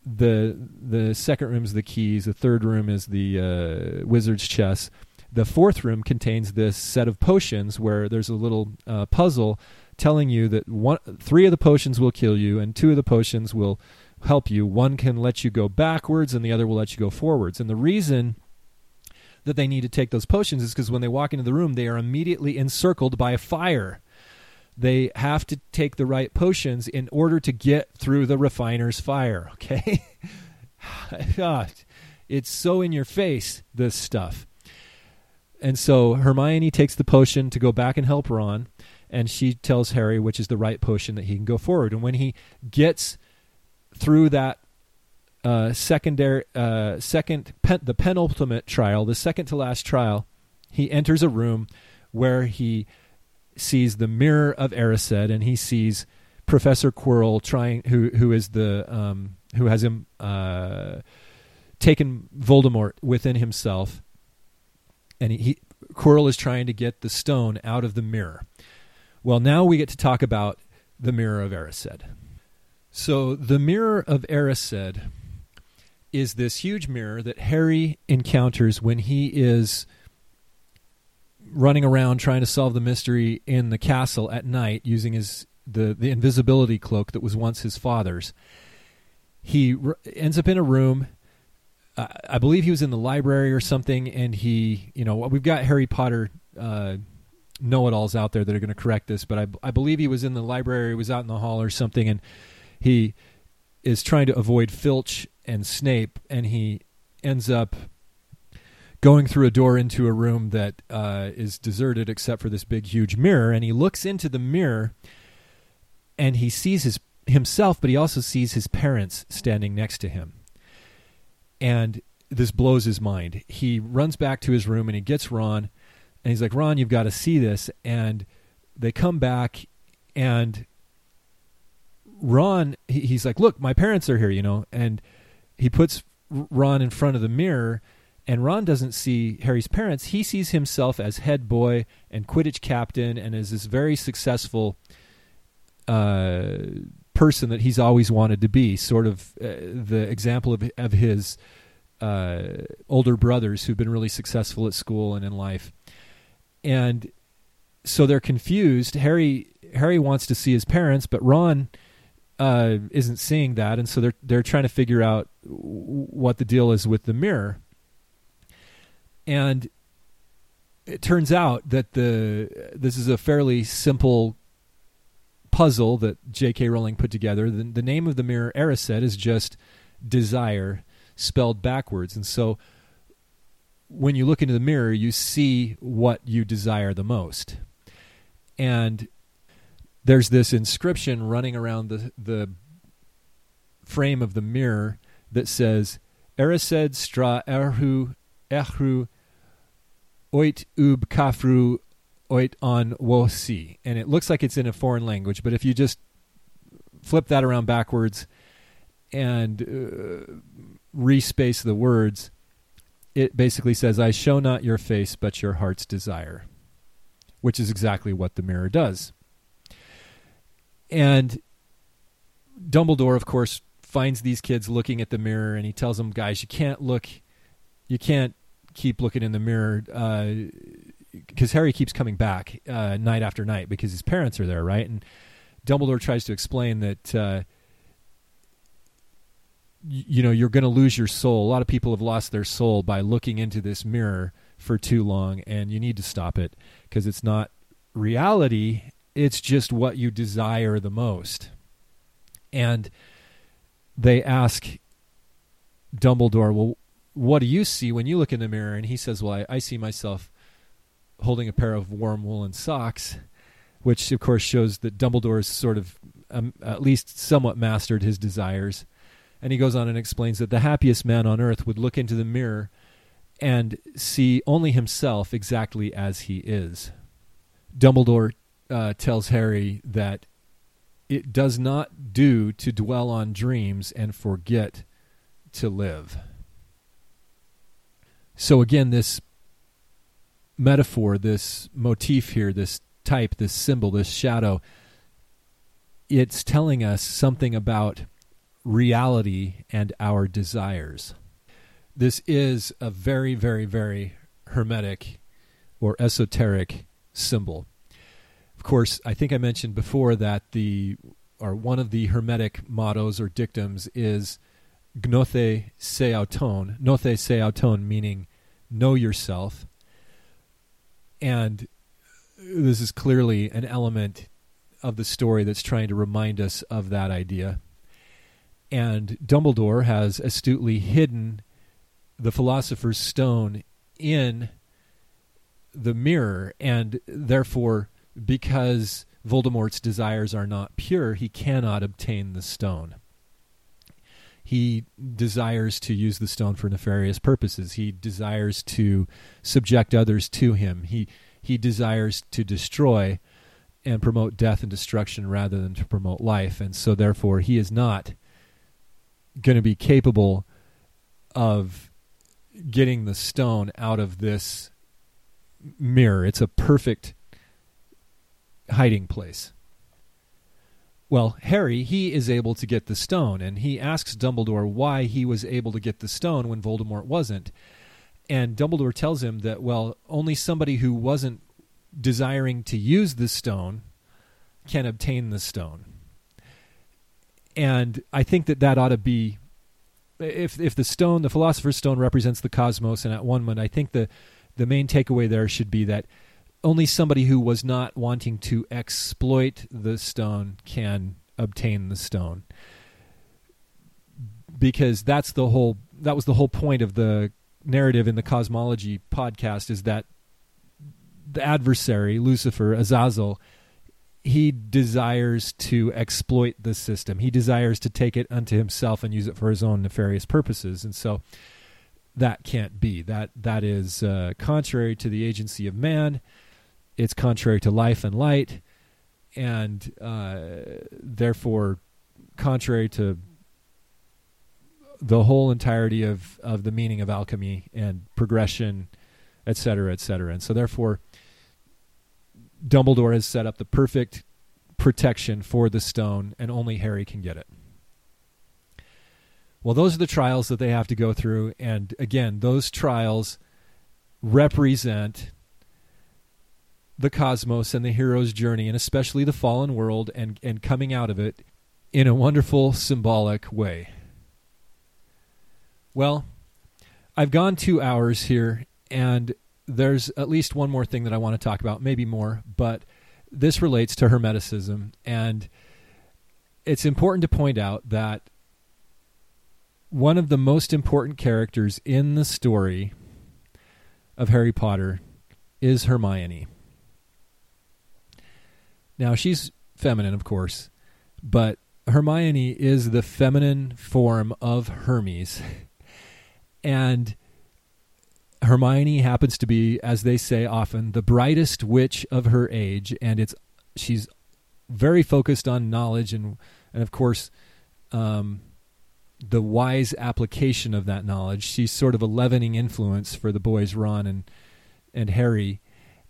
the second room is the keys, the third room is the wizard's chess. The fourth room contains this set of potions where there's a little puzzle telling you that three of the potions will kill you and two of the potions will help you. One can let you go backwards and the other will let you go forwards. And the reason that they need to take those potions is because when they walk into the room, they are immediately encircled by fire. They have to take the right potions in order to get through the refiner's fire, okay? It's so in your face, this stuff. And so Hermione takes the potion to go back and help Ron, and she tells Harry which is the right potion that he can go forward. And when he gets through that the penultimate trial, the second to last trial, he enters a room where he sees the Mirror of Erised, and he sees Professor Quirrell who has taken Voldemort within himself, and Quirrell is trying to get the stone out of the mirror. Well, now we get to talk about the Mirror of Erised. So the Mirror of Erised is this huge mirror that Harry encounters when he is running around trying to solve the mystery in the castle at night using the invisibility cloak that was once his father's. He ends up in a room. I believe he was in the library or something, and he, we've got Harry Potter know-it-alls out there that are going to correct this, but I believe he was in the library, he was out in the hall or something, and he is trying to avoid Filch and Snape, and he ends up going through a door into a room that is deserted except for this big, huge mirror. And he looks into the mirror, and he sees himself, but he also sees his parents standing next to him. And this blows his mind. He runs back to his room, and he gets Ron, and he's like, "Ron, you've got to see this." And they come back, and Ron, he's like, "Look, my parents are here," and he puts Ron in front of the mirror, and Ron doesn't see Harry's parents. He sees himself as head boy and Quidditch captain and as this very successful person that he's always wanted to be, sort of the example of his older brothers who've been really successful at school and in life. And so they're confused. Harry wants to see his parents, but Ron isn't seeing that, and so they're trying to figure out what the deal is with the mirror. And it turns out that this is a fairly simple puzzle that J.K. Rowling put together. The name of the Mirror Erised is just desire spelled backwards, and so when you look into the mirror, you see what you desire the most. And there's this inscription running around the frame of the mirror that says, Erised stra ehru oit ub kafru oit on wosi. And it looks like it's in a foreign language, but if you just flip that around backwards and respace the words, it basically says, I show not your face, but your heart's desire, which is exactly what the mirror does. And Dumbledore, of course, finds these kids looking at the mirror, and he tells them, guys, you can't keep looking in the mirror, because Harry keeps coming back night after night because his parents are there, right? And Dumbledore tries to explain that, you know, you're going to lose your soul. A lot of people have lost their soul by looking into this mirror for too long, and you need to stop it because it's not reality. It's just what you desire the most. And they ask Dumbledore, well, what do you see when you look in the mirror? And he says, well, I see myself holding a pair of warm woolen socks, which, of course, shows that Dumbledore's sort of at least somewhat mastered his desires. And he goes on and explains that the happiest man on earth would look into the mirror and see only himself exactly as he is. Dumbledore tells Harry that it does not do to dwell on dreams and forget to live. So again, this metaphor, this motif here, this type, this symbol, this shadow, it's telling us something about reality and our desires. This is a very, very, very hermetic or esoteric symbol. Of course, I think I mentioned before that one of the hermetic mottos or dictums is gnothe se auton. Gnothe se auton, meaning know yourself. And this is clearly an element of the story that's trying to remind us of that idea. And Dumbledore has astutely hidden the Philosopher's Stone in the mirror, and therefore, because Voldemort's desires are not pure, he cannot obtain the stone. He desires to use the stone for nefarious purposes. He desires to subject others to him. He desires to destroy and promote death and destruction rather than to promote life, and so therefore he is not going to be capable of getting the stone out of this mirror. It's a perfect hiding place. Well, Harry, he is able to get the stone, and he asks Dumbledore why he was able to get the stone when Voldemort wasn't. And Dumbledore tells him that, well, only somebody who wasn't desiring to use the stone can obtain the stone. And I think that ought to be, if the stone, the Philosopher's Stone, represents the cosmos and at one moment, I think the main takeaway there should be that only somebody who was not wanting to exploit the stone can obtain the stone. Because that was the whole point of the narrative in the cosmology podcast, is that the adversary, Lucifer, Azazel, he desires to exploit the system. He desires to take it unto himself and use it for his own nefarious purposes. And so that can't be. That is contrary to the agency of man. It's contrary to life and light, and therefore contrary to the whole entirety of the meaning of alchemy and progression, et cetera, et cetera. And so therefore, Dumbledore has set up the perfect protection for the stone, and only Harry can get it. Well, those are the trials that they have to go through, and again, those trials represent the cosmos and the hero's journey, and especially the fallen world and coming out of it. in a wonderful symbolic way. Well, I've gone 2 hours here, and there's at least one more thing that I want to talk about, maybe more, but this relates to Hermeticism, and it's important to point out that one of the most important characters in the story of Harry Potter is Hermione. Now, she's feminine, of course, but Hermione is the feminine form of Hermes. And Hermione happens to be, as they say often, the brightest witch of her age, and she's very focused on knowledge and of course, the wise application of that knowledge. She's sort of a leavening influence for the boys Ron and Harry,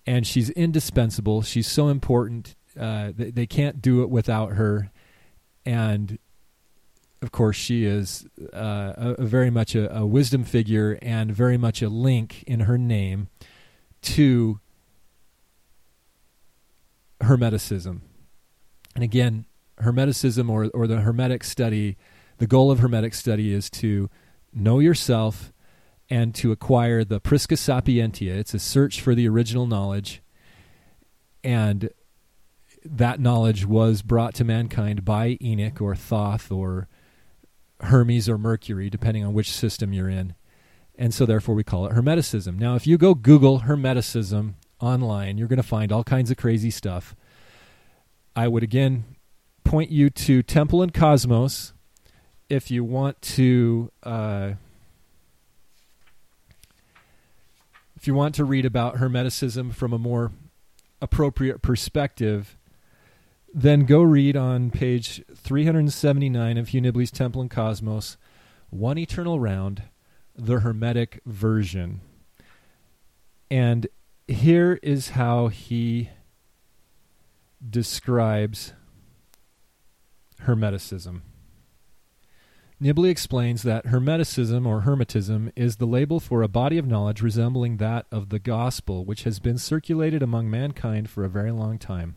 and she's indispensable. She's so important. They can't do it without her. And of course, she is very much a wisdom figure and very much a link in her name to Hermeticism. And again, Hermeticism or the Hermetic study, the goal of Hermetic study is to know yourself and to acquire the Prisca Sapientia. It's a search for the original knowledge, and that knowledge was brought to mankind by Enoch or Thoth or Hermes or Mercury, depending on which system you're in. And so therefore we call it Hermeticism. Now, if you go Google Hermeticism online, you're going to find all kinds of crazy stuff. I would again point you to Temple and Cosmos if you want to read about Hermeticism from a more appropriate perspective. Then go read on page 379 of Hugh Nibley's Temple and Cosmos, One Eternal Round, the Hermetic Version. And here is how he describes Hermeticism. Nibley explains that Hermeticism or Hermetism is the label for a body of knowledge resembling that of the gospel, which has been circulated among mankind for a very long time.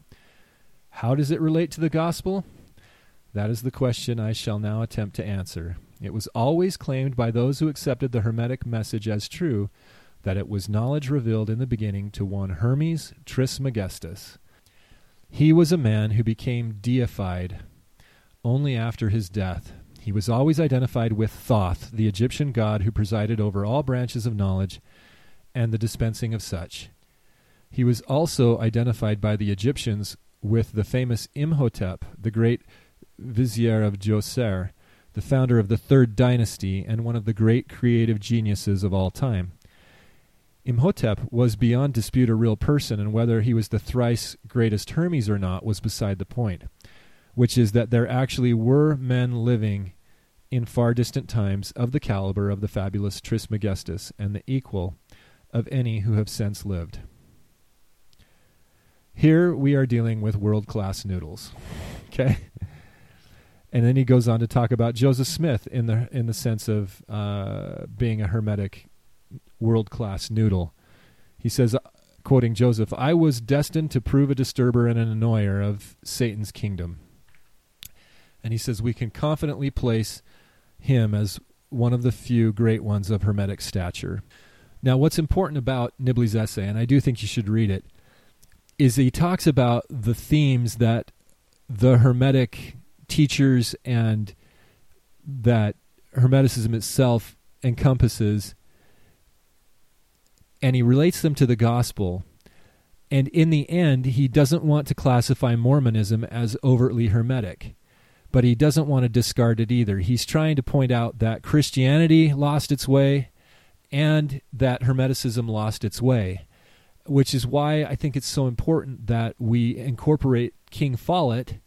How does it relate to the gospel? That is the question I shall now attempt to answer. It was always claimed by those who accepted the Hermetic message as true that it was knowledge revealed in the beginning to one Hermes Trismegistus. He was a man who became deified only after his death. He was always identified with Thoth, the Egyptian god who presided over all branches of knowledge and the dispensing of such. He was also identified by the Egyptians with the famous Imhotep, the great vizier of Djoser, the founder of the Third Dynasty and one of the great creative geniuses of all time. Imhotep was beyond dispute a real person, and whether he was the thrice greatest Hermes or not was beside the point, which is that there actually were men living in far distant times of the caliber of the fabulous Trismegistus and the equal of any who have since lived. Here we are dealing with world-class noodles, okay? And then he goes on to talk about Joseph Smith in the sense of being a hermetic world-class noodle. He says, quoting Joseph, "I was destined to prove a disturber and an annoyer of Satan's kingdom." And he says, we can confidently place him as one of the few great ones of hermetic stature. Now, what's important about Nibley's essay, and I do think you should read it, is he talks about the themes that the Hermetic teachers and that Hermeticism itself encompasses, and he relates them to the gospel. And in the end, he doesn't want to classify Mormonism as overtly Hermetic, but he doesn't want to discard it either. He's trying to point out that Christianity lost its way and that Hermeticism lost its way, which is why I think it's so important that we incorporate King Follett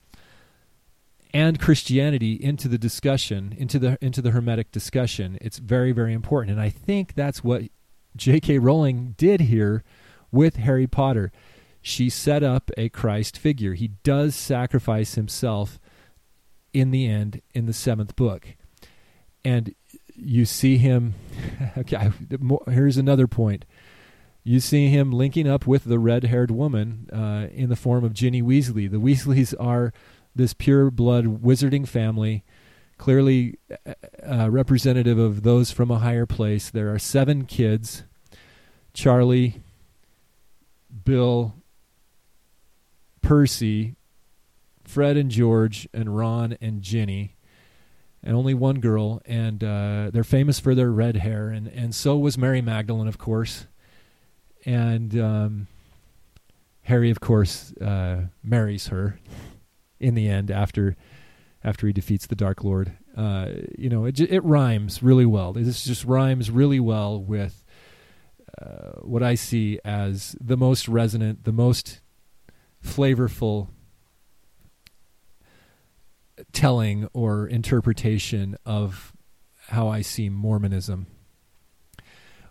and Christianity into the discussion, into the Hermetic discussion. It's very, very important. And I think that's what J.K. Rowling did here with Harry Potter. She set up a Christ figure. He does sacrifice himself in the end in the seventh book. And you see him... Okay, here's another point. You see him linking up with the red-haired woman in the form of Ginny Weasley. The Weasleys are this pure blood wizarding family, clearly representative of those from a higher place. There are 7 kids: Charlie, Bill, Percy, Fred and George, and Ron and Ginny, and only one girl. And they're famous for their red hair, and so was Mary Magdalene, of course, and Harry, of course, marries her in the end after he defeats the Dark Lord. It rhymes really well. This just rhymes really well with what I see as the most resonant, the most flavorful telling or interpretation of how I see Mormonism.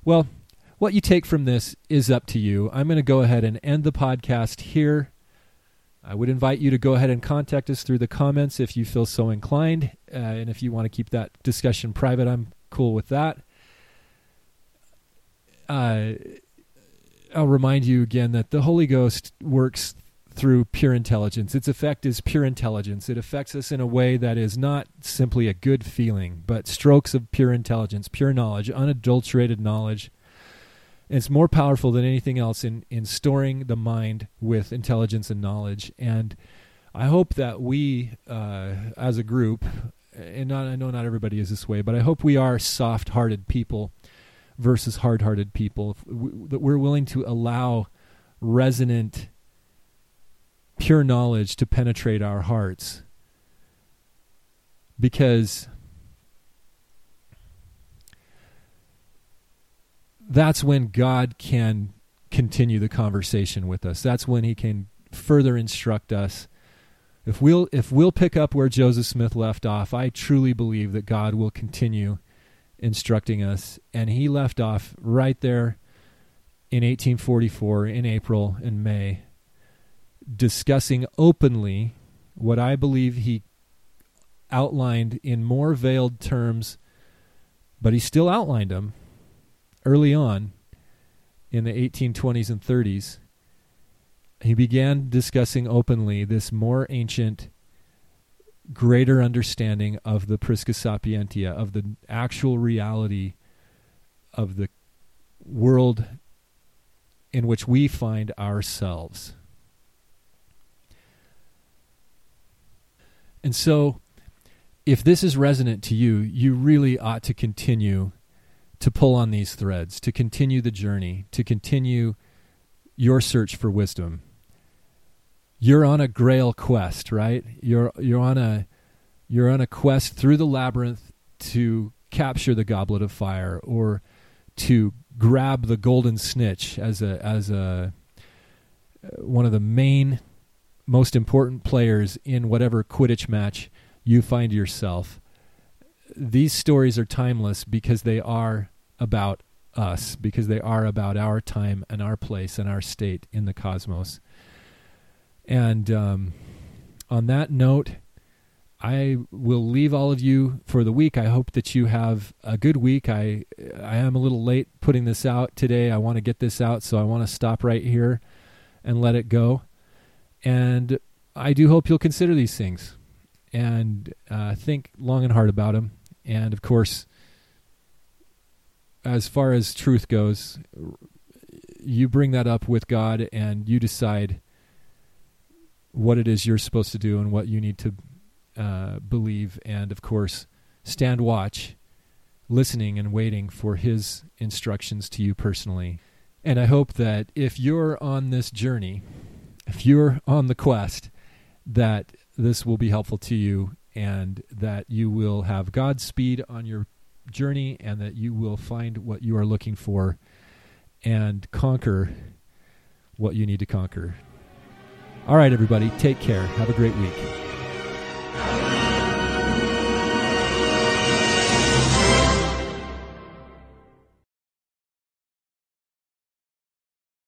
Well, what you take from this is up to you. I'm going to go ahead and end the podcast here. I would invite you to go ahead and contact us through the comments if you feel so inclined. And if you want to keep that discussion private, I'm cool with that. I'll remind you again that the Holy Ghost works through pure intelligence. Its effect is pure intelligence. It affects us in a way that is not simply a good feeling, but strokes of pure intelligence, pure knowledge, unadulterated knowledge. And it's more powerful than anything else in storing the mind with intelligence and knowledge. And I hope that we, as a group, and I know not everybody is this way, but I hope we are soft-hearted people versus hard-hearted people, that we're willing to allow resonant, pure knowledge to penetrate our hearts. Because that's when God can continue the conversation with us. That's when he can further instruct us. If we'll pick up where Joseph Smith left off, I truly believe that God will continue instructing us. And he left off right there in 1844, in April and May, discussing openly what I believe he outlined in more veiled terms, but he still outlined them early on in the 1820s and 30s. He began discussing openly this more ancient, greater understanding of the Prisca Sapientia, of the actual reality of the world in which we find ourselves. And so, if this is resonant to you, you really ought to continue to pull on these threads, to continue the journey, to continue your search for wisdom. You're on a grail quest, right? You're on a quest through the labyrinth to capture the goblet of fire, or to grab the golden snitch as one of the main, most important players in whatever Quidditch match you find yourself. These stories are timeless because they are about us, because they are about our time and our place and our state in the cosmos. And on that note, I will leave all of you for the week. I hope that you have a good week. I am a little late putting this out today. I want to get this out, so I want to stop right here and let it go. And I do hope you'll consider these things and think long and hard about them. And, of course, as far as truth goes, you bring that up with God and you decide what it is you're supposed to do and what you need to believe. And, of course, stand watch, listening and waiting for his instructions to you personally. And I hope that if you're on this journey, if you're on the quest, that this will be helpful to you and that you will have Godspeed on your journey and that you will find what you are looking for and conquer what you need to conquer. All right, everybody, take care. Have a great week.